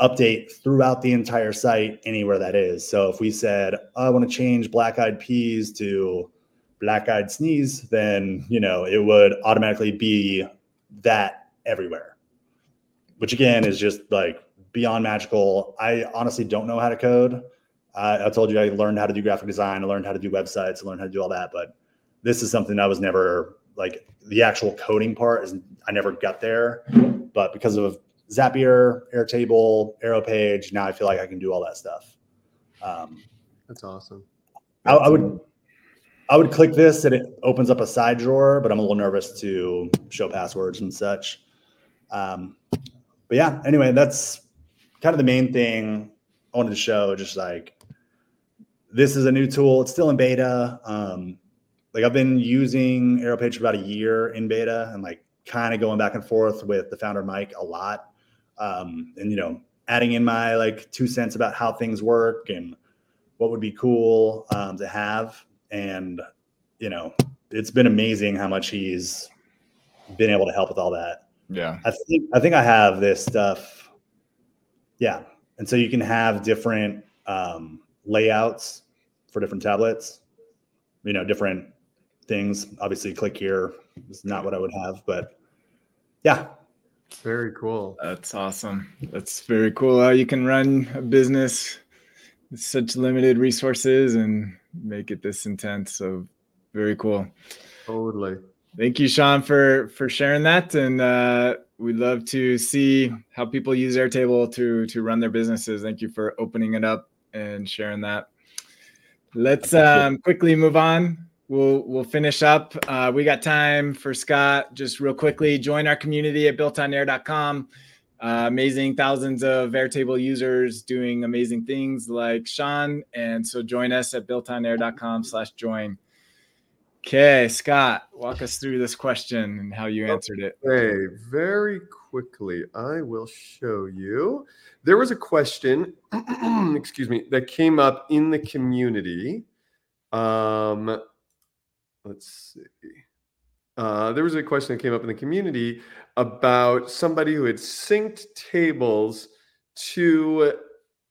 update throughout the entire site anywhere that is. So if we said, I want to change Black Eyed Peas to Black Eyed Sneeze, then, it would automatically be that everywhere, which again is just like beyond magical. I honestly don't know how to code. I told you I learned how to do graphic design. I learned how to do websites. I learned how to do all that. But this is something I was never like the actual coding part is I never got there, but because of Zapier, Airtable, Aeropage, now I feel like I can do all that stuff. That's awesome. I would click this and it opens up a side drawer, but I'm a little nervous to show passwords and such. But yeah, anyway, that's kind of the main thing I wanted to show. Just like, this is a new tool. It's still in beta. Like I've been using Aeropage for about a year in beta, and like kind of going back and forth with the founder, Mike, a lot. And, you know, adding in my like 2 cents about how things work and what would be cool to have. And, you know, it's been amazing how much he's been able to help with all that. Yeah. I think I have this stuff. Yeah. And so you can have different layouts for different tablets, you know, different things. Obviously click here is not what I would have, but yeah. Very cool. That's awesome. That's very cool. How you can run a business with such limited resources and make it this intense. So very cool. Totally. Thank you, Sean, for sharing that. And we'd love to see how people use Airtable to run their businesses. Thank you for opening it up and sharing that. Let's quickly move on. We'll finish up. We got time for Scott. Just real quickly, join our community at BuiltOnAir.com. Amazing thousands of Airtable users doing amazing things like Sean. And so join us at BuiltOnAir.com/join. Okay, Scott, walk us through this question and how you answered it. Okay, very quickly, I will show you. There was a question, excuse me, that came up in the community. Let's see. There was a question that came up in the community about somebody who had synced tables to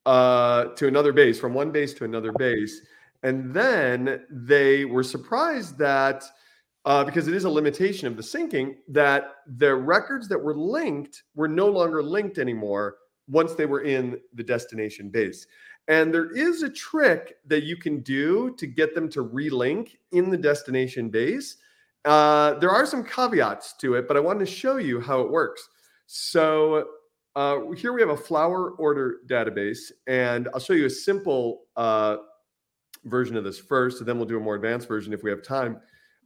another base, from one base to another base. And then they were surprised that, because it is a limitation of the syncing, that the records that were linked were no longer linked anymore once they were in the destination base. And there is a trick that you can do to get them to relink in the destination base. There are some caveats to it, but I wanted to show you how it works. So here we have a flower order database, and I'll show you a simple version of this first, and then we'll do a more advanced version if we have time.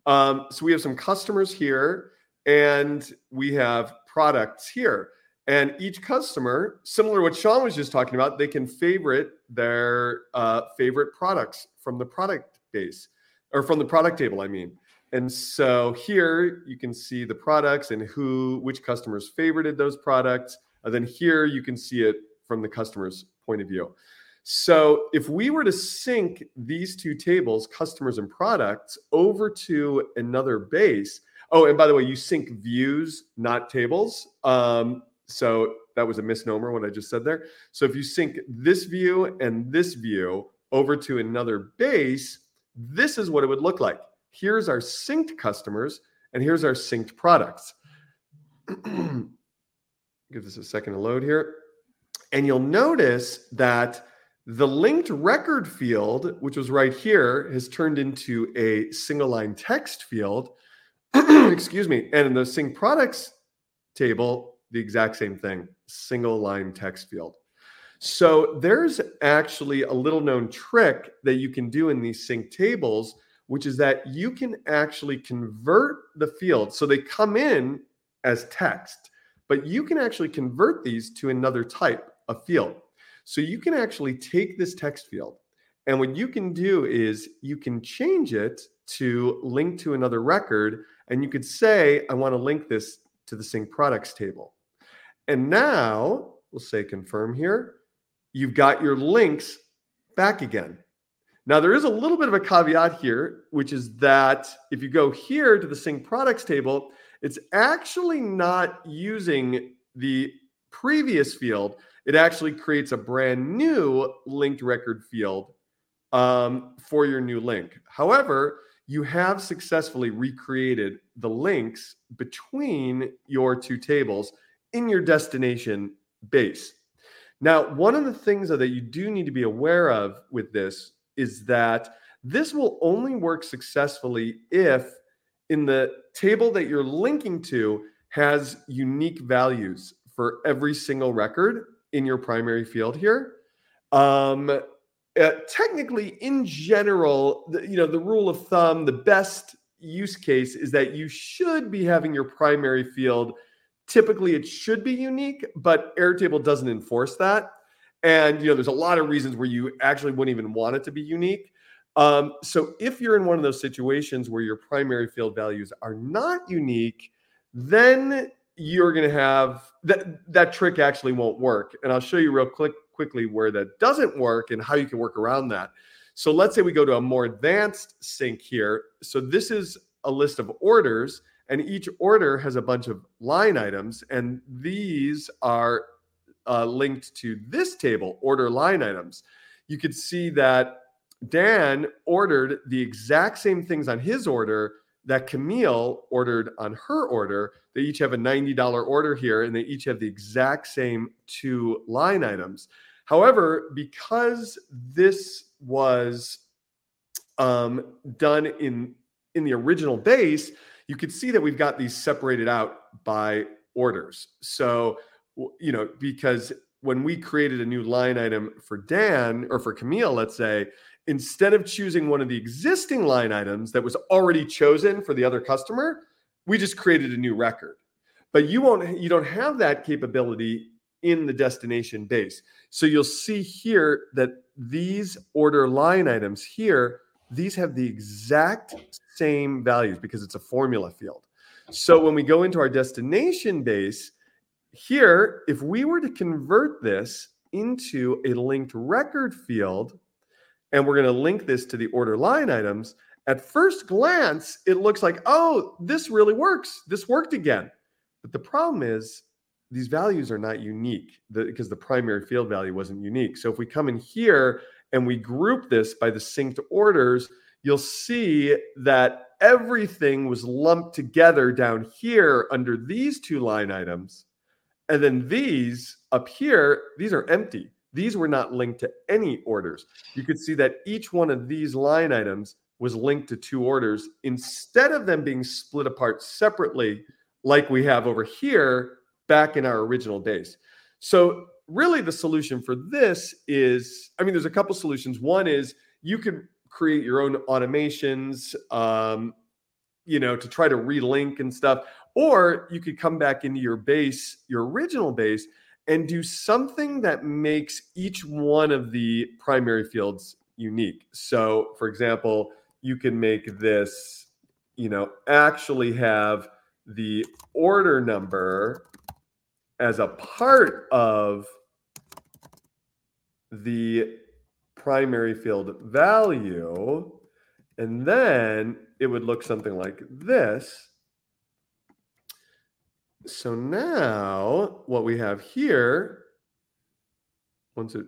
So we have some customers here, and we have products here. And each customer, similar to what Sean was just talking about, they can favorite their favorite products from the product base, or from the product table, I mean. And so here you can see the products and which customers favorited those products. And then here you can see it from the customer's point of view. So if we were to sync these two tables, customers and products, over to another base. Oh, and by the way, you sync views, not tables. So that was a misnomer, what I just said there. So if you sync this view and this view over to another base, this is what it would look like. Here's our synced customers, and here's our synced products. Give this a second to load here. And you'll notice that the linked record field, which was right here, has turned into a single line text field. Excuse me. And in the synced products table, the exact same thing, single line text field. So there's actually a little known trick that you can do in these sync tables, which is that you can actually convert the fields. So they come in as text, but you can actually convert these to another type of field. So you can actually take this text field, and what you can do is you can change it to link to another record, and you could say, I want to link this to the sync products table. And now we'll say confirm here. You've got your links back again. Now there is a little bit of a caveat here, which is that if you go here to the sync products table, it's actually not using the previous field. It actually creates a brand new linked record field for your new link. However, you have successfully recreated the links between your two tables in your destination base. Now, one of the things that you do need to be aware of with this is that this will only work successfully if in the table that you're linking to has unique values for every single record in your primary field here. Technically, in general, the rule of thumb, the best use case is that you should be having your primary field. Typically, it should be unique, but Airtable doesn't enforce that. And, there's a lot of reasons where you actually wouldn't even want it to be unique. So if you're in one of those situations where your primary field values are not unique, then you're going to have that trick actually won't work. And I'll show you real quickly where that doesn't work and how you can work around that. So let's say we go to a more advanced sync here. So this is a list of orders, and each order has a bunch of line items, and these are linked to this table, order line items. You could see that Dan ordered the exact same things on his order that Kamille ordered on her order. They each have a $90 order here, and they each have the exact same two line items. However, because this was done in the original base, you could see that we've got these separated out by orders. So, you know, because when we created a new line item for Dan or for Kamille, let's say, instead of choosing one of the existing line items that was already chosen for the other customer, we just created a new record. But you don't have that capability in the destination base. So you'll see here that these order line items here, these have the exact same values because it's a formula field. So when we go into our destination base here, if we were to convert this into a linked record field, and we're going to link this to the order line items, at first glance, it looks like, oh, this really works. This worked again. But the problem is these values are not unique because the primary field value wasn't unique. So if we come in here and we group this by the synced orders, you'll see that everything was lumped together down here under these two line items. And then these up here, these are empty. These were not linked to any orders. You could see that each one of these line items was linked to two orders instead of them being split apart separately like we have over here back in our original base. So really the solution for this is, I mean, there's a couple solutions. One is you could create your own automations, you know, to try to relink and stuff, or you could come back into your base, your original base, and do something that makes each one of the primary fields unique. So for example, you can make this, you know, actually have the order number as a part of the primary field value. And then it would look something like this. So now what we have here, once it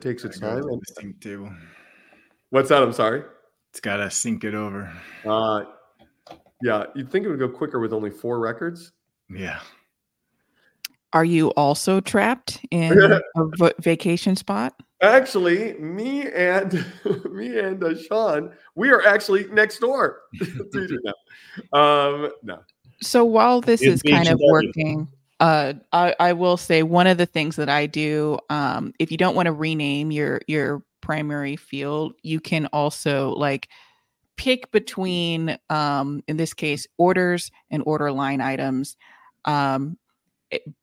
takes its time. Sync table. What's that? I'm sorry. It's got to sync it over. Yeah. You'd think it would go quicker with only four records. Yeah. Are you also trapped in a vacation spot? Actually, me and Sean, we are actually next door. No. So while this is kind of working, I will say one of the things that I do, if you don't want to rename your primary field, you can also like pick between, in this case, orders and order line items.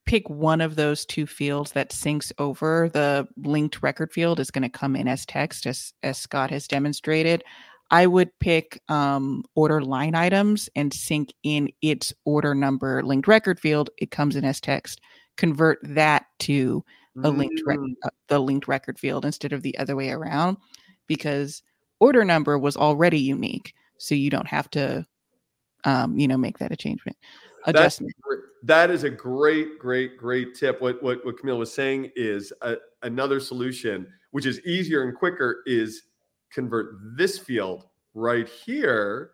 Pick one of those two fields that syncs over. The linked record field is going to come in as text, as Scott has demonstrated. I would pick order line items and sync in its order number linked record field. It comes in as text. Convert that to a the linked record field instead of the other way around, because order number was already unique. So you don't have to, make that adjustment. That is a great tip. What Kamille was saying is another solution, which is easier and quicker, is convert this field right here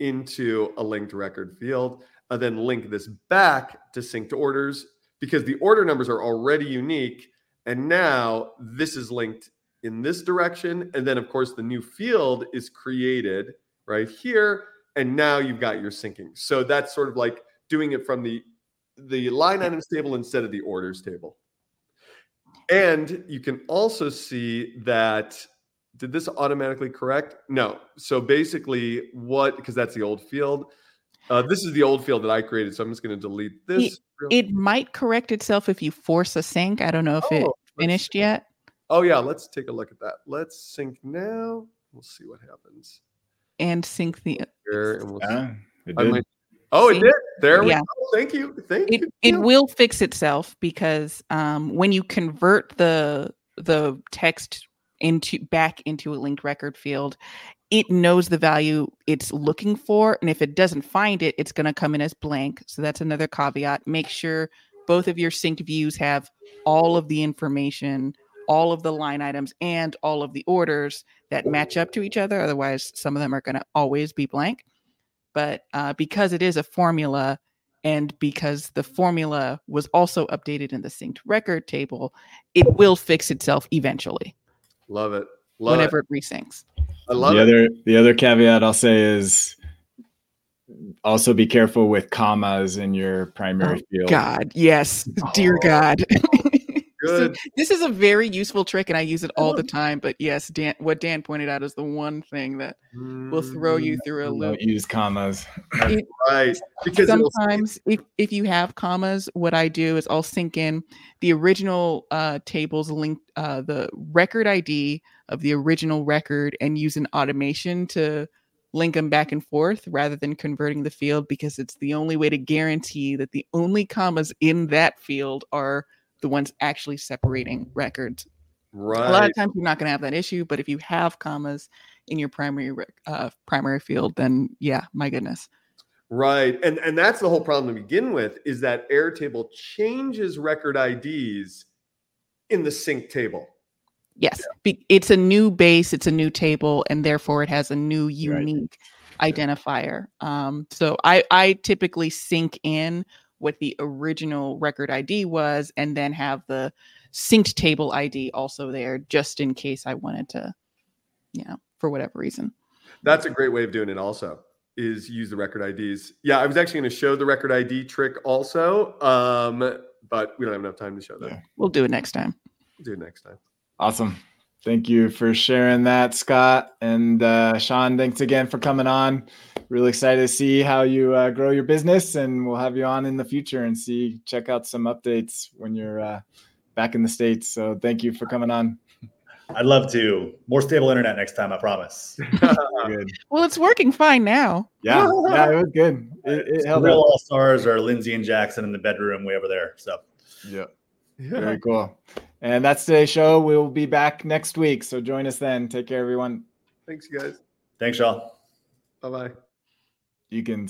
into a linked record field, and then link this back to synced orders, because the order numbers are already unique. And now this is linked in this direction. And then, of course, the new field is created right here. And now you've got your syncing. So that's sort of like doing it from the line items table instead of the orders table. And you can also see that, did this automatically correct? No. So basically because that's the old field. This is the old field that I created. So I'm just going to delete this. It might correct itself if you force a sync. I don't know if it finished yet. Oh yeah. Let's take a look at that. Let's sync now. We'll see what happens. And sync the... Here, and we'll It did. It did. There we go. Thank you. It will fix itself because when you convert the text back into a linked record field, it knows the value it's looking for. And if it doesn't find it, it's going to come in as blank. So that's another caveat. Make sure both of your synced views have all of the information, all of the line items, and all of the orders that match up to each other. Otherwise, some of them are going to always be blank. But because it is a formula, and because the formula was also updated in the synced record table, it will fix itself eventually. Love it. Whenever it resyncs. I love it. The other caveat I'll say is also be careful with commas in your primary field. God, yes. Oh. Dear God. Good. So this is a very useful trick, and I use it all the time. But yes, Dan, what Dan pointed out is the one thing that will throw you through a loop. Use commas. Right. Because sometimes if you have commas, what I do is I'll sync in the original tables, link the record ID of the original record, and use an automation to link them back and forth rather than converting the field, because it's the only way to guarantee that the only commas in that field are the ones actually separating records. Right. A lot of times you're not going to have that issue, but if you have commas in your primary field, then yeah, my goodness. Right. And that's the whole problem to begin with, is that Airtable changes record IDs in the sync table. Yes. Yeah. It's a new base. It's a new table, and therefore it has a new unique identifier. So I typically sync in what the original record ID was, and then have the synced table ID also there, just in case I wanted to, for whatever reason. That's a great way of doing it also, is use the record IDs. Yeah, I was actually going to show the record ID trick also, but we don't have enough time to show that. Yeah. We'll do it next time. Awesome. Thank you for sharing that, Scott. And Sean, thanks again for coming on. Really excited to see how you grow your business, and we'll have you on in the future and check out some updates when you're back in the States. So thank you for coming on. I'd love to. More stable internet next time, I promise. Good. Well, it's working fine now. Yeah, it was good. It held real up. All-stars are Lindsay and Jackson in the bedroom way over there. So yeah. Very cool. And that's today's show. We'll be back next week. So join us then. Take care, everyone. Thanks, you guys. Thanks, y'all. Bye-bye. You can...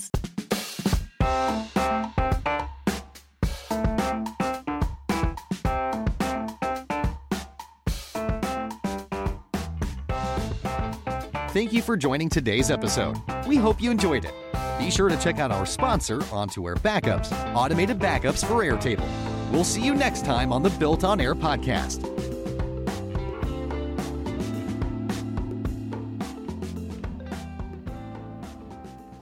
Thank you for joining today's episode. We hope you enjoyed it. Be sure to check out our sponsor, On2Air Backups, automated backups for Airtable. We'll see you next time on the Built on Air podcast.